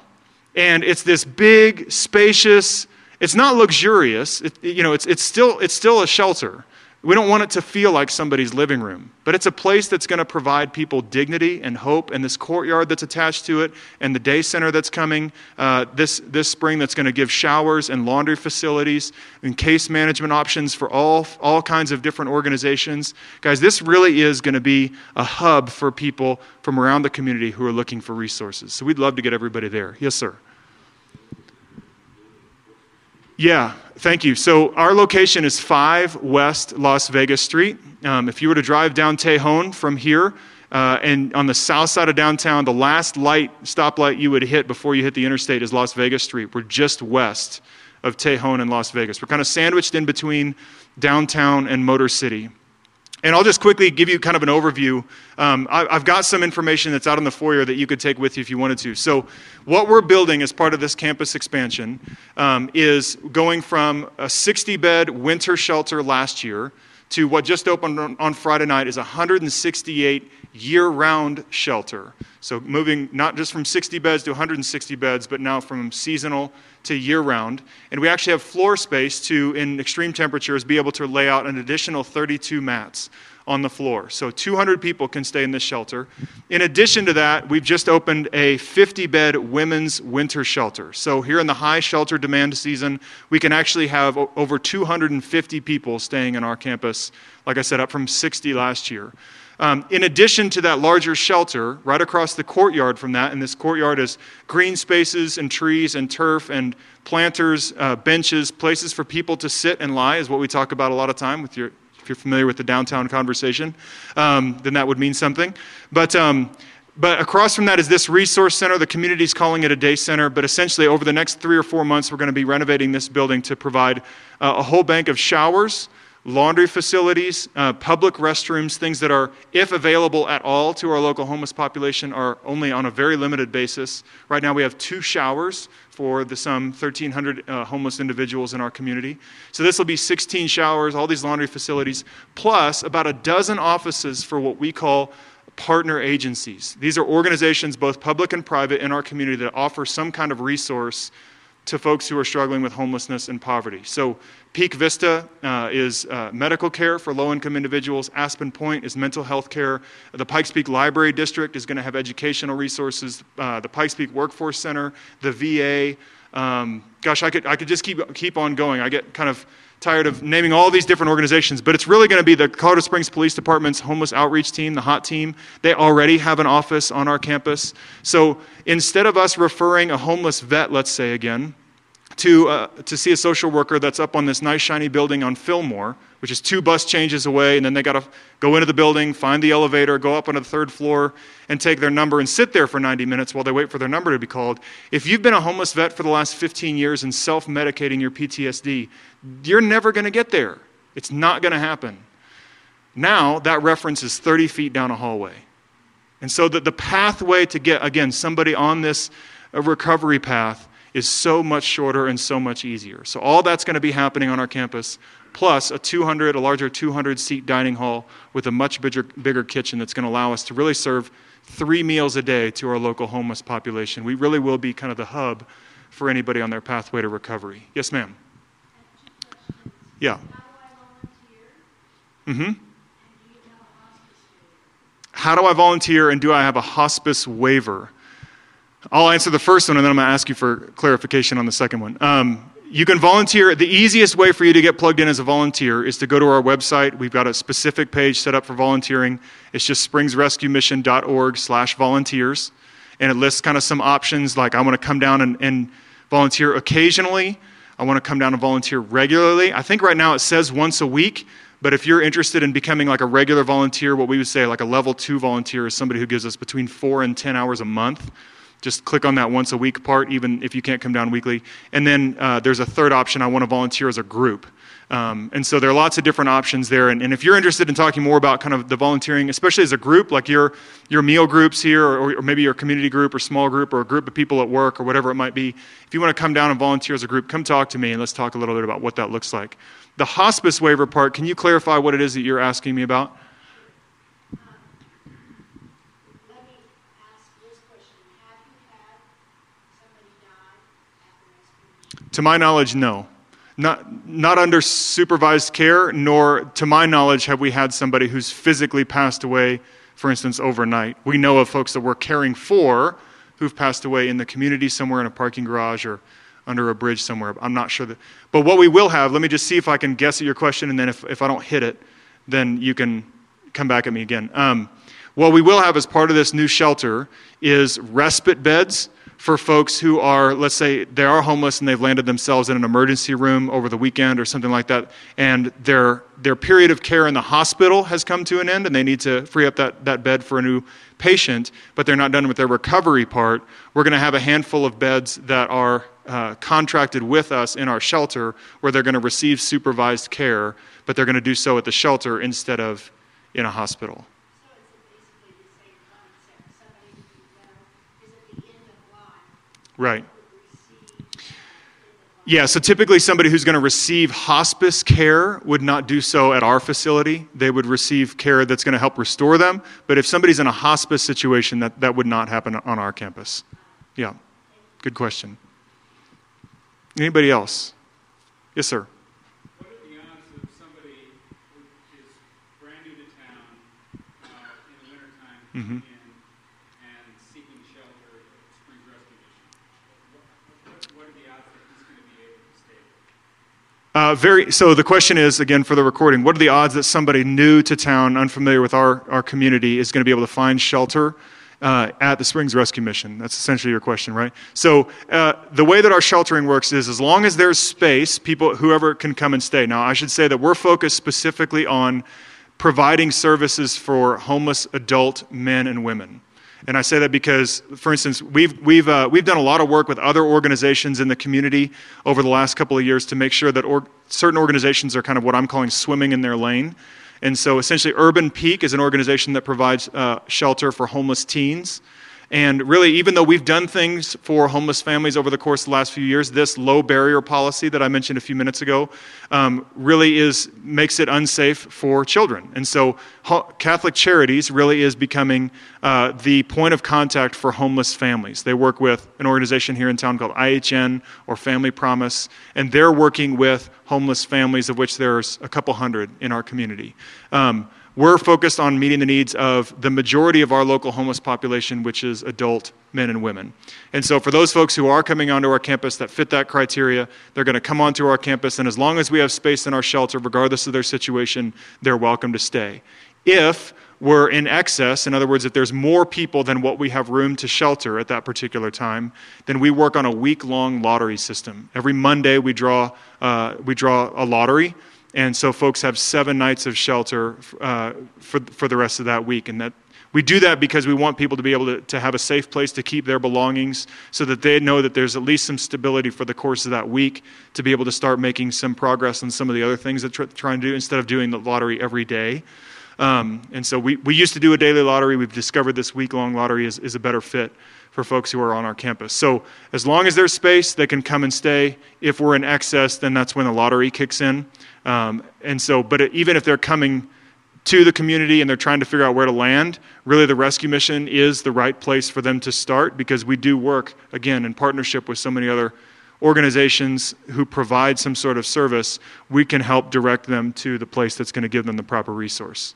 And it's this big, spacious, it's not luxurious. It's still a shelter. We don't want it to feel like somebody's living room, but it's a place that's going to provide people dignity and hope, and this courtyard that's attached to it, and the day center that's coming this spring that's going to give showers and laundry facilities and case management options for all kinds of different organizations. Guys, this really is going to be a hub for people from around the community who are looking for resources. So we'd love to get everybody there. Yes, sir. Yeah, thank you. So our location is 5 West Las Vegas Street. If you were to drive down Tejon from here, and on the south side of downtown, the last stoplight you would hit before you hit the interstate is Las Vegas Street. We're just west of Tejon and Las Vegas. We're kind of sandwiched in between downtown and Motor City. And I'll just quickly give you kind of an overview. I've got some information that's out in the foyer that you could take with you if you wanted to. So what we're building as part of this campus expansion is going from a 60-bed winter shelter last year to what just opened on Friday night is 168 year-round shelter. So moving not just from 60 beds to 160 beds, but now from seasonal to year-round. And we actually have floor space to, in extreme temperatures, be able to lay out an additional 32 mats on the floor. So 200 people can stay in this shelter. In addition to that, we've just opened a 50-bed women's winter shelter. So here in the high shelter demand season, we can actually have over 250 people staying in our campus, like I said, up from 60 last year. In addition to that larger shelter, right across the courtyard from that, and this courtyard is green spaces and trees and turf and planters, benches, places for people to sit and lie is what we talk about a lot of time with your... If you're familiar with the downtown conversation, then that would mean something. But across from that is this resource center. The community's calling it a day center, but essentially over the next 3 or 4 months, we're going to be renovating this building to provide a whole bank of showers, laundry facilities, public restrooms, things that are, if available at all to our local homeless population, are only on a very limited basis. Right now we have 2 showers for the some 1,300 homeless individuals in our community. So this will be 16 showers, all these laundry facilities, plus about a dozen offices for what we call partner agencies. These are organizations, both public and private, in our community that offer some kind of resource to folks who are struggling with homelessness and poverty. So Peak Vista is medical care for low-income individuals. Aspen Point is mental health care. The Pikes Peak Library District is going to have educational resources. The Pikes Peak Workforce Center, the VA. Gosh, I could just keep on going. I get kind of tired of naming all these different organizations, but it's really going to be the Colorado Springs Police Department's homeless outreach team, the HOT team. They already have an office on our campus. So instead of us referring a homeless vet, let's say again, to see a social worker that's up on this nice shiny building on Fillmore, which is 2 bus changes away, and then they got to go into the building, find the elevator, go up onto the 3rd floor, and take their number and sit there for 90 minutes while they wait for their number to be called. If you've been a homeless vet for the last 15 years and self-medicating your PTSD, you're never going to get there. It's not going to happen. Now, that reference is 30 feet down a hallway. And so the pathway to get, again, somebody on this recovery path is so much shorter and so much easier. So all that's going to be happening on our campus, plus a larger 200-seat dining hall with a much bigger kitchen that's going to allow us to really serve 3 meals a day to our local homeless population. We really will be kind of the hub for anybody on their pathway to recovery. Yes, ma'am? Yeah. Mm-hmm. How do I volunteer and do I have a hospice waiver? I'll answer the first one, and then I'm going to ask you for clarification on the second one. You can volunteer. The easiest way for you to get plugged in as a volunteer is to go to our website. We've got a specific page set up for volunteering. It's just springsrescuemission.org/volunteers, and it lists kind of some options, like I want to come down and volunteer occasionally. I want to come down and volunteer regularly. I think right now it says once a week, but if you're interested in becoming like a regular volunteer, what we would say like a level 2 volunteer is somebody who gives us between 4 and 10 hours a month. Just click on that once a week part, even if you can't come down weekly. And then there's a third option, I want to volunteer as a group. And so there are lots of different options there. And if you're interested in talking more about kind of the volunteering, especially as a group, like your meal groups here, or maybe your community group or small group or a group of people at work or whatever it might be, if you want to come down and volunteer as a group, come talk to me and let's talk a little bit about what that looks like. The hospice waiver part, can you clarify what it is that you're asking me about? To my knowledge, no. Not under supervised care, nor, to my knowledge, have we had somebody who's physically passed away, for instance, overnight. We know of folks that we're caring for who've passed away in the community somewhere in a parking garage or under a bridge somewhere. I'm not sure that. But what we will have, let me just see if I can guess at your question, and then if I don't hit it, then you can come back at me again. What we will have as part of this new shelter is respite beds for folks who are, let's say, they are homeless and they've landed themselves in an emergency room over the weekend or something like that, and their period of care in the hospital has come to an end and they need to free up that bed for a new patient, but they're not done with their recovery part. We're going to have a handful of beds that are contracted with us in our shelter where they're going to receive supervised care, but they're going to do so at the shelter instead of in a hospital. Right. Yeah, so typically somebody who's going to receive hospice care would not do so at our facility. They would receive care that's going to help restore them. But if somebody's in a hospice situation, that would not happen on our campus. Yeah, good question. Anybody else? Yes, sir. What are the odds of somebody who is brand new to town in the wintertime mm-hmm. So the question is, again, for the recording, what are the odds that somebody new to town, unfamiliar with our community, is going to be able to find shelter at the Springs Rescue Mission? That's essentially your question, right? So the way that our sheltering works is as long as there's space, whoever can come and stay. Now, I should say that we're focused specifically on providing services for homeless adult men and women. And I say that because, for instance, we've done a lot of work with other organizations in the community over the last couple of years to make sure that certain organizations are kind of what I'm calling swimming in their lane. And so essentially Urban Peak is an organization that provides shelter for homeless teens. And really, even though we've done things for homeless families over the course of the last few years, this low barrier policy that I mentioned a few minutes ago really makes it unsafe for children. And so Catholic Charities really is becoming the point of contact for homeless families. They work with an organization here in town called IHN or Family Promise, and they're working with homeless families, of which there's a couple hundred in our community. We're focused on meeting the needs of the majority of our local homeless population, which is adult men and women. And so for those folks who are coming onto our campus that fit that criteria, they're going to come onto our campus, and as long as we have space in our shelter, regardless of their situation, they're welcome to stay. If we're in excess, in other words, if there's more people than what we have room to shelter at that particular time, then we work on a week-long lottery system. Every Monday we draw a lottery. And so folks have 7 nights of shelter for the rest of that week. And that we do that because we want people to be able to have a safe place to keep their belongings so that they know that there's at least some stability for the course of that week to be able to start making some progress on some of the other things that they're trying to do instead of doing the lottery every day. And so we used to do a daily lottery. We've discovered this week-long lottery is a better fit for folks who are on our campus. So as long as there's space, they can come and stay. If we're in excess, then that's when the lottery kicks in. Even if they're coming to the community and they're trying to figure out where to land, really the rescue mission is the right place for them to start, because we do work, again, in partnership with so many other organizations who provide some sort of service. We can help direct them to the place that's going to give them the proper resoururse.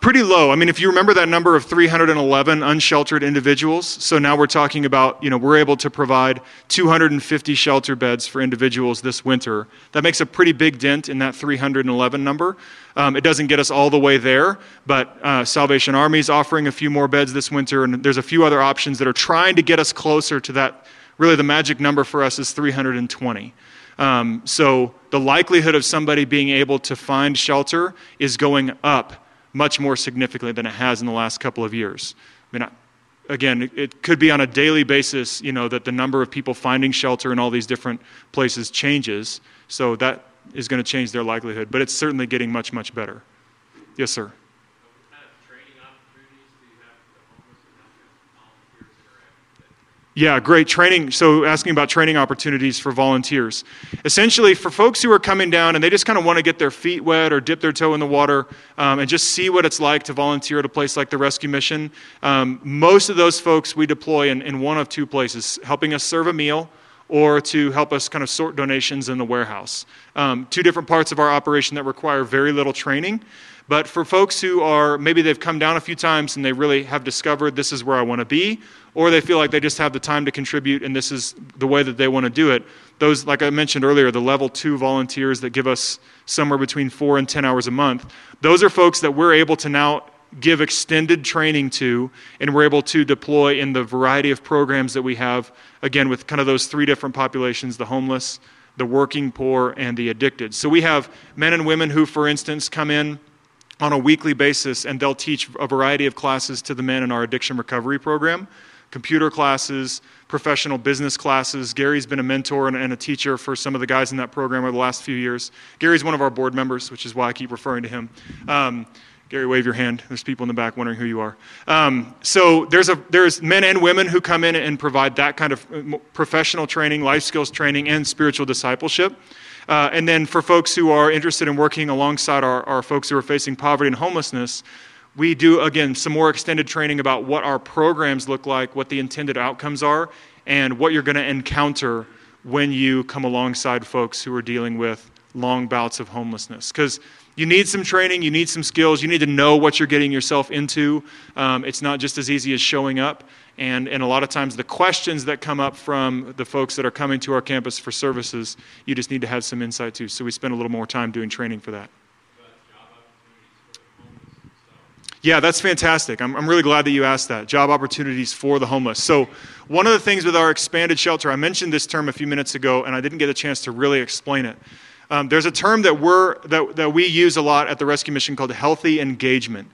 Pretty low. I mean, if you remember that number of 311 unsheltered individuals, so now we're talking about, we're able to provide 250 shelter beds for individuals this winter. That makes a pretty big dent in that 311 number. It doesn't get us all the way there, but Salvation Army is offering a few more beds this winter, and there's a few other options that are trying to get us closer to that. Really, the magic number for us is 320. So the likelihood of somebody being able to find shelter is going up much more significantly than it has in the last couple of years. I mean, again, it could be on a daily basis, that the number of people finding shelter in all these different places changes. So that is going to change their likelihood, but it's certainly getting much, much better. Yes, sir. What kind of training opportunities do you have for the homeless and volunteers that are active? Yeah, great training. So asking about training opportunities for volunteers. Essentially, for folks who are coming down and they just kind of want to get their feet wet or dip their toe in the water and just see what it's like to volunteer at a place like the Rescue Mission, most of those folks we deploy in one of two places, helping us serve a meal or to help us kind of sort donations in the warehouse. Two different parts of our operation that require very little training. But for folks who are, maybe they've come down a few times and they really have discovered this is where I want to be, or they feel like they just have the time to contribute and this is the way that they want to do it, those, like I mentioned earlier, the level 2 volunteers that give us somewhere between 4 and 10 hours a month, those are folks that we're able to now give extended training to, and we're able to deploy in the variety of programs that we have, again, with kind of those 3 different populations, the homeless, the working poor, and the addicted. So we have men and women who, for instance, come in on a weekly basis, and they'll teach a variety of classes to the men in our addiction recovery program, computer classes, professional business classes. Gary's been a mentor and a teacher for some of the guys in that program over the last few years. Gary's one of our board members, which is why I keep referring to him. Gary, wave your hand. There's people in the back wondering who you are. So there's men and women who come in and provide that kind of professional training, life skills training, and spiritual discipleship. And then for folks who are interested in working alongside our folks who are facing poverty and homelessness, we do, again, some more extended training about what our programs look like, what the intended outcomes are, and what you're going to encounter when you come alongside folks who are dealing with long bouts of homelessness. Because you need some training, you need some skills, you need to know what you're getting yourself into. It's not just as easy as showing up. And a lot of times the questions that come up from the folks that are coming to our campus for services, you just need to have some insight to. So we spend a little more time doing training for that. Yeah, that's fantastic. I'm really glad that you asked that. Job opportunities for the homeless. So one of the things with our expanded shelter, I mentioned this term a few minutes ago, and I didn't get a chance to really explain it. There's a term that we use a lot at the rescue mission called healthy engagement.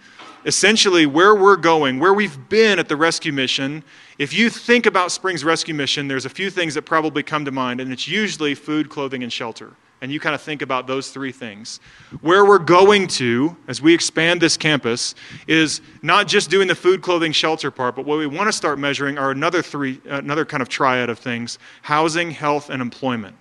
Essentially, where we're going, where we've been at the rescue mission, if you think about Springs Rescue Mission, there's a few things that probably come to mind, and it's usually food, clothing, and shelter. And you kind of think about those three things. Where we're going to, as we expand this campus, is not just doing the food, clothing, shelter part, but what we want to start measuring are another kind of triad of things: housing, health, and employment.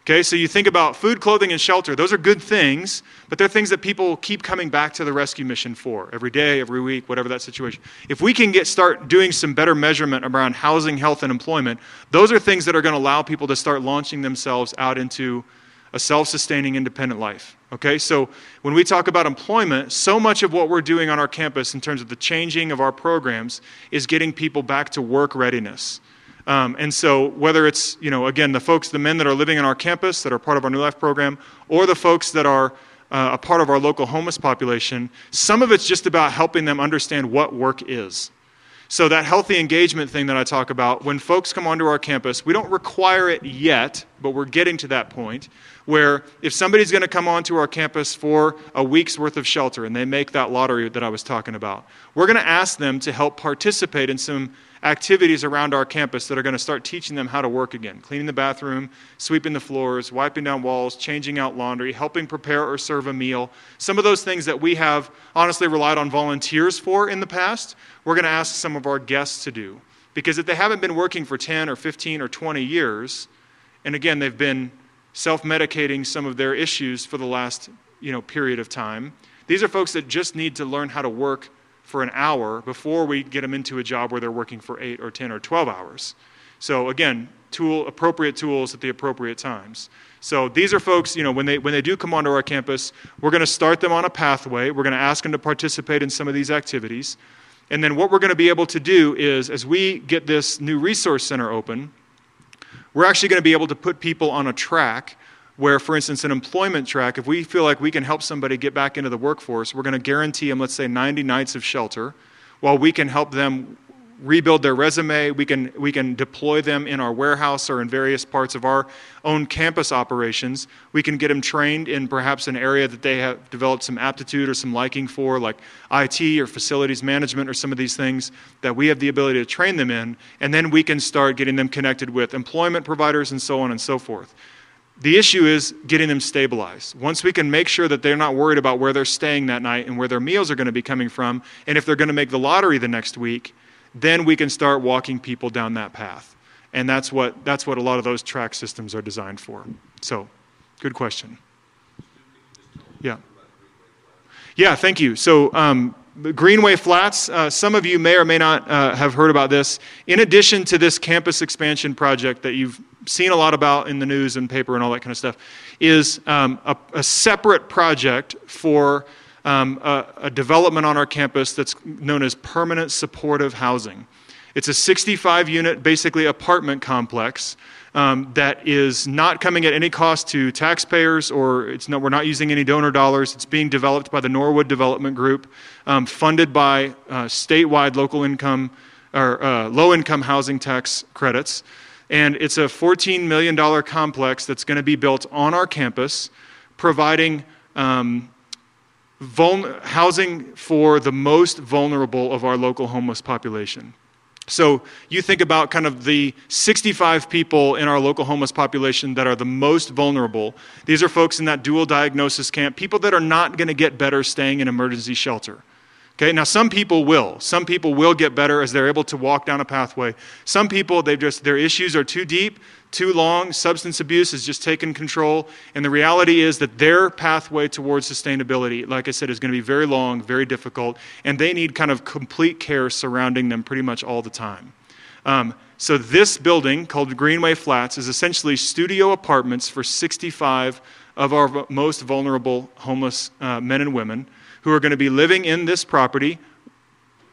Okay, so you think about food, clothing, and shelter. Those are good things, but they're things that people keep coming back to the rescue mission for every day, every week, whatever that situation. If we can start doing some better measurement around housing, health, and employment, those are things that are going to allow people to start launching themselves out into a self-sustaining, independent life. Okay, so when we talk about employment, so much of what we're doing on our campus in terms of the changing of our programs is getting people back to work readiness. And so whether it's, again, the men that are living on our campus that are part of our New Life program, or the folks that are a part of our local homeless population, some of it's just about helping them understand what work is. So that healthy engagement thing that I talk about, when folks come onto our campus, we don't require it yet, but we're getting to that point where if somebody's going to come onto our campus for a week's worth of shelter and they make that lottery that I was talking about, we're going to ask them to help participate in some activities around our campus that are going to start teaching them how to work again: cleaning the bathroom, sweeping the floors, wiping down walls, changing out laundry, helping prepare or serve a meal. Some of those things that we have honestly relied on volunteers for in the past, we're going to ask some of our guests to do. Because if they haven't been working for 10 or 15 or 20 years, and again, they've been self-medicating some of their issues for the last period of time, these are folks that just need to learn how to work for an hour before we get them into a job where they're working for 8 or 10 or 12 hours. So again, appropriate tools at the appropriate times. So these are folks, when they do come onto our campus, we're going to start them on a pathway. We're going to ask them to participate in some of these activities. And then what we're going to be able to do is, as we get this new resource center open, we're actually going to be able to put people on a track where, for instance, an employment track, if we feel like we can help somebody get back into the workforce, we're going to guarantee them, let's say, 90 nights of shelter, while we can help them rebuild their resume. We can deploy them in our warehouse or in various parts of our own campus operations. We can get them trained in perhaps an area that they have developed some aptitude or some liking for, like IT or facilities management or some of these things that we have the ability to train them in. And then we can start getting them connected with employment providers and so on and so forth. The issue is getting them stabilized. Once we can make sure that they're not worried about where they're staying that night and where their meals are going to be coming from, and if they're going to make the lottery the next week, then we can start walking people down that path. And that's what a lot of those track systems are designed for. So, good question. Yeah, thank you. So, Greenway Flats, some of you may or may not have heard about this. In addition to this campus expansion project that you've seen a lot about in the news and paper and all that kind of stuff, is a separate project for a development on our campus that's known as permanent supportive housing. It's a 65-unit, basically, apartment complex that is not coming at any cost to taxpayers, or we're not using any donor dollars. It's being developed by the Norwood Development Group, funded by statewide local income or low-income housing tax credits. And it's a $14 million complex that's going to be built on our campus, providing housing for the most vulnerable of our local homeless population. So you think about kind of the 65 people in our local homeless population that are the most vulnerable. These are folks in that dual diagnosis camp, people that are not going to get better staying in emergency shelter. Okay, now some people will. Some people will get better as they're able to walk down a pathway. Some people, their issues are too deep, too long. Substance abuse has just taken control. And the reality is that their pathway towards sustainability, like I said, is going to be very long, very difficult. And they need kind of complete care surrounding them pretty much all the time. So this building, called Greenway Flats, is essentially studio apartments for 65 of our most vulnerable homeless men and women, who are going to be living in this property.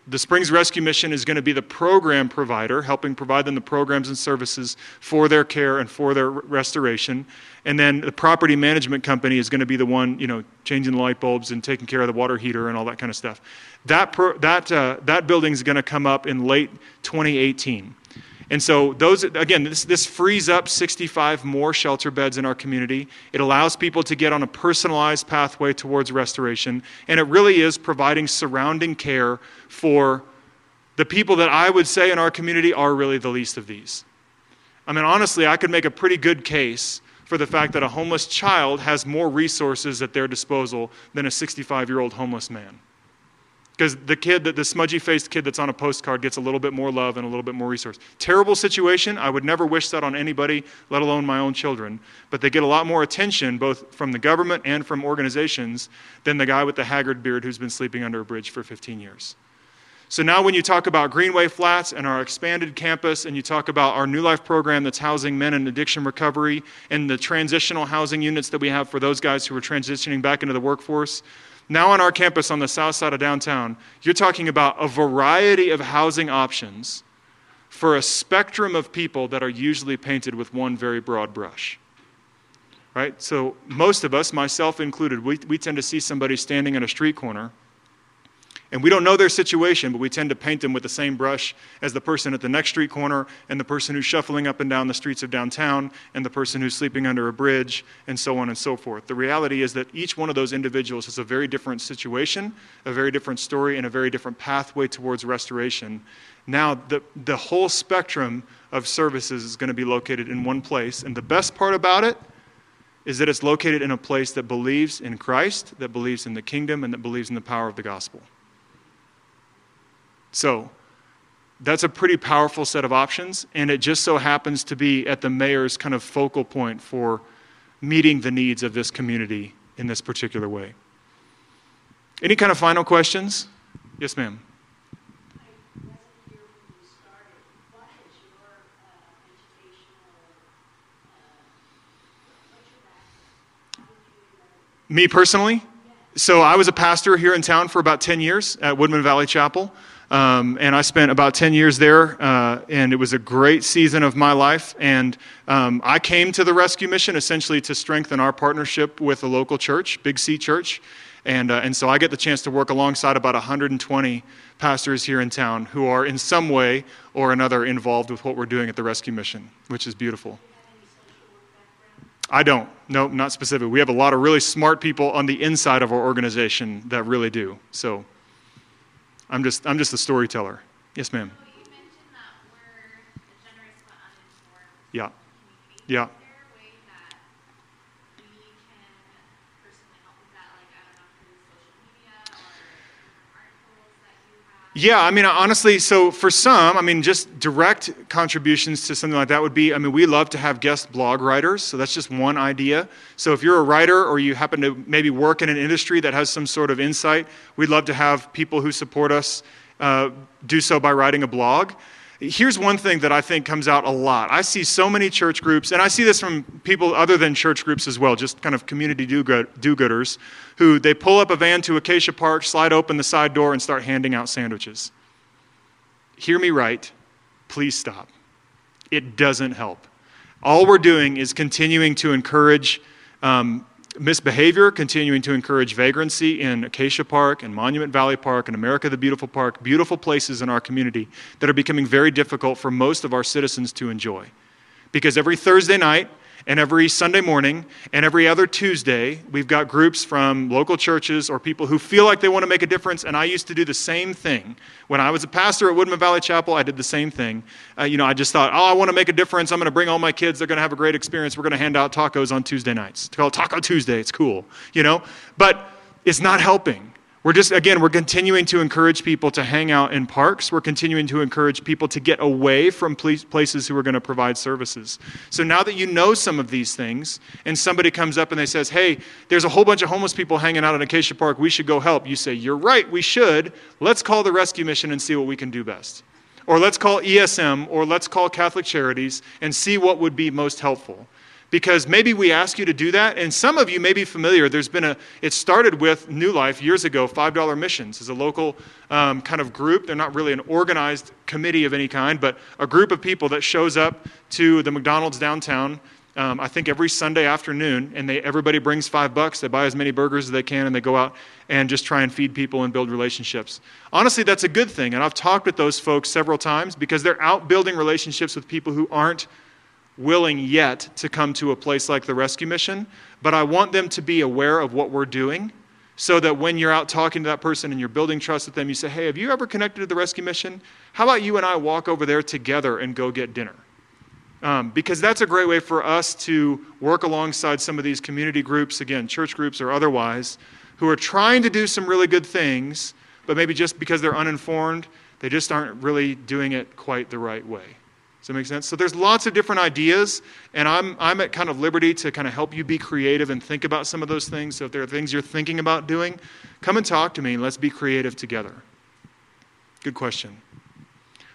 The Springs Rescue Mission is going to be the program provider, helping provide them the programs and services for their care and for their restoration. And then the property management company is going to be the one, changing the light bulbs and taking care of the water heater and all that kind of stuff. That building is going to come up in late 2018. And so those, again, this frees up 65 more shelter beds in our community. It allows people to get on a personalized pathway towards restoration. And it really is providing surrounding care for the people that I would say in our community are really the least of these. I mean, honestly, I could make a pretty good case for the fact that a homeless child has more resources at their disposal than a 65-year-old homeless man. Because the smudgy-faced kid that's on a postcard gets a little bit more love and a little bit more resource. Terrible situation. I would never wish that on anybody, let alone my own children. But they get a lot more attention, both from the government and from organizations, than the guy with the haggard beard who's been sleeping under a bridge for 15 years. So now when you talk about Greenway Flats and our expanded campus, and you talk about our New Life program that's housing men in addiction recovery and the transitional housing units that we have for those guys who are transitioning back into the workforce, now on our campus on the south side of downtown, you're talking about a variety of housing options for a spectrum of people that are usually painted with one very broad brush. Right? So most of us, myself included, we tend to see somebody standing in a street corner, and we don't know their situation, but we tend to paint them with the same brush as the person at the next street corner and the person who's shuffling up and down the streets of downtown and the person who's sleeping under a bridge and so on and so forth. The reality is that each one of those individuals has a very different situation, a very different story, and a very different pathway towards restoration. Now, the whole spectrum of services is going to be located in one place. And the best part about it is that it's located in a place that believes in Christ, that believes in the kingdom, and that believes in the power of the gospel. So that's a pretty powerful set of options, and it just so happens to be at the mayor's kind of focal point for meeting the needs of this community in this particular way. Any kind of final questions? Yes, ma'am. I wasn't here when you started. What is your educational background? Me personally? Yes. So I was a pastor here in town for about 10 years at Woodman Valley Chapel. And I spent about 10 years there, and it was a great season of my life. And I came to the rescue mission essentially to strengthen our partnership with the local church, Big C Church. And so I get the chance to work alongside about 120 pastors here in town who are in some way or another involved with what we're doing at the rescue mission, which is beautiful. I don't. No, not specifically. We have a lot of really smart people on the inside of our organization that really do. So I'm just a storyteller. Yes, ma'am. So you mentioned that we're a generous but uninformed community. Yeah. Is there a way that we can personally help with that, like, I don't know, through social media or articles that you have? Yeah, I mean, honestly, so for some, I mean, just direct contributions to something like that would be, I mean, we love to have guest blog writers, so that's just one idea. So if you're a writer or you happen to maybe work in an industry that has some sort of insight, we'd love to have people who support us do so by writing a blog. Here's one thing that I think comes out a lot. I see so many church groups, and I see this from people other than church groups as well, just kind of community do-gooders, who they pull up a van to Acacia Park, slide open the side door, and start handing out sandwiches. Hear me right. Please stop. It doesn't help. All we're doing is continuing to encourage misbehavior, continuing to encourage vagrancy in Acacia Park and Monument Valley Park and America the Beautiful Park, beautiful places in our community that are becoming very difficult for most of our citizens to enjoy. Because every Thursday night and every Sunday morning and every other Tuesday, we've got groups from local churches or people who feel like they want to make a difference. And I used to do the same thing. When I was a pastor at Woodman Valley Chapel, I did the same thing. I just thought, I want to make a difference. I'm going to bring all my kids. They're going to have a great experience. We're going to hand out tacos on Tuesday nights. It's called Taco Tuesday. It's cool, But it's not helping. We're continuing to encourage people to hang out in parks. We're continuing to encourage people to get away from places who are going to provide services. So now that you know some of these things, and somebody comes up and they says, hey, there's a whole bunch of homeless people hanging out in Acacia Park. We should go help. You say, you're right, we should. Let's call the rescue mission and see what we can do best. Or let's call ESM, or let's call Catholic Charities and see what would be most helpful. Because maybe we ask you to do that, and some of you may be familiar. It started with New Life years ago, $5 missions is a local kind of group. They're not really an organized committee of any kind, but a group of people that shows up to the McDonald's downtown I think every Sunday afternoon, and everybody brings $5, they buy as many burgers as they can, and they go out and just try and feed people and build relationships. Honestly, that's a good thing, and I've talked with those folks several times because they're out building relationships with people who aren't willing yet to come to a place like the rescue mission, but I want them to be aware of what we're doing so that when you're out talking to that person and you're building trust with them, you say, hey, have you ever connected to the rescue mission? How about you and I walk over there together and go get dinner? Because that's a great way for us to work alongside some of these community groups, again, church groups or otherwise, who are trying to do some really good things, but maybe just because they're uninformed, they just aren't really doing it quite the right way. Does that make sense? So there's lots of different ideas, and I'm at kind of liberty to kind of help you be creative and think about some of those things. So if there are things you're thinking about doing, come and talk to me, and let's be creative together. Good question.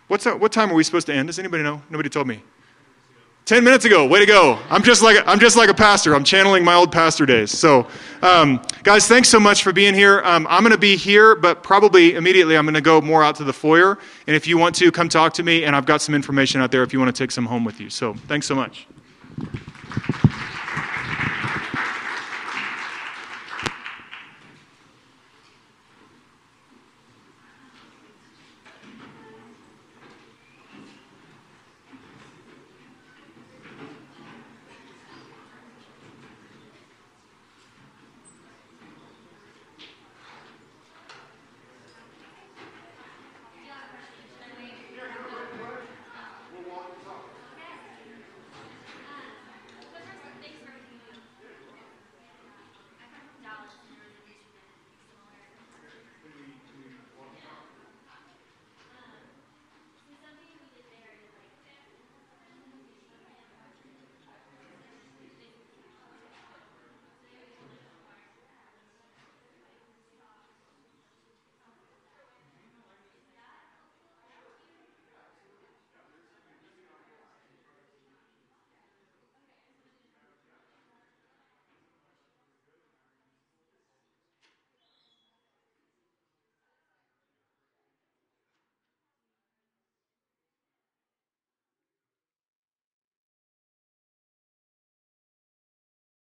What time are we supposed to end? Does anybody know? Nobody told me. 10 minutes ago, way to go. I'm just like a pastor. I'm channeling my old pastor days. So guys, thanks so much for being here. I'm going to be here, but probably immediately I'm going to go more out to the foyer. And if you want to, come talk to me. And I've got some information out there if you want to take some home with you. So thanks so much.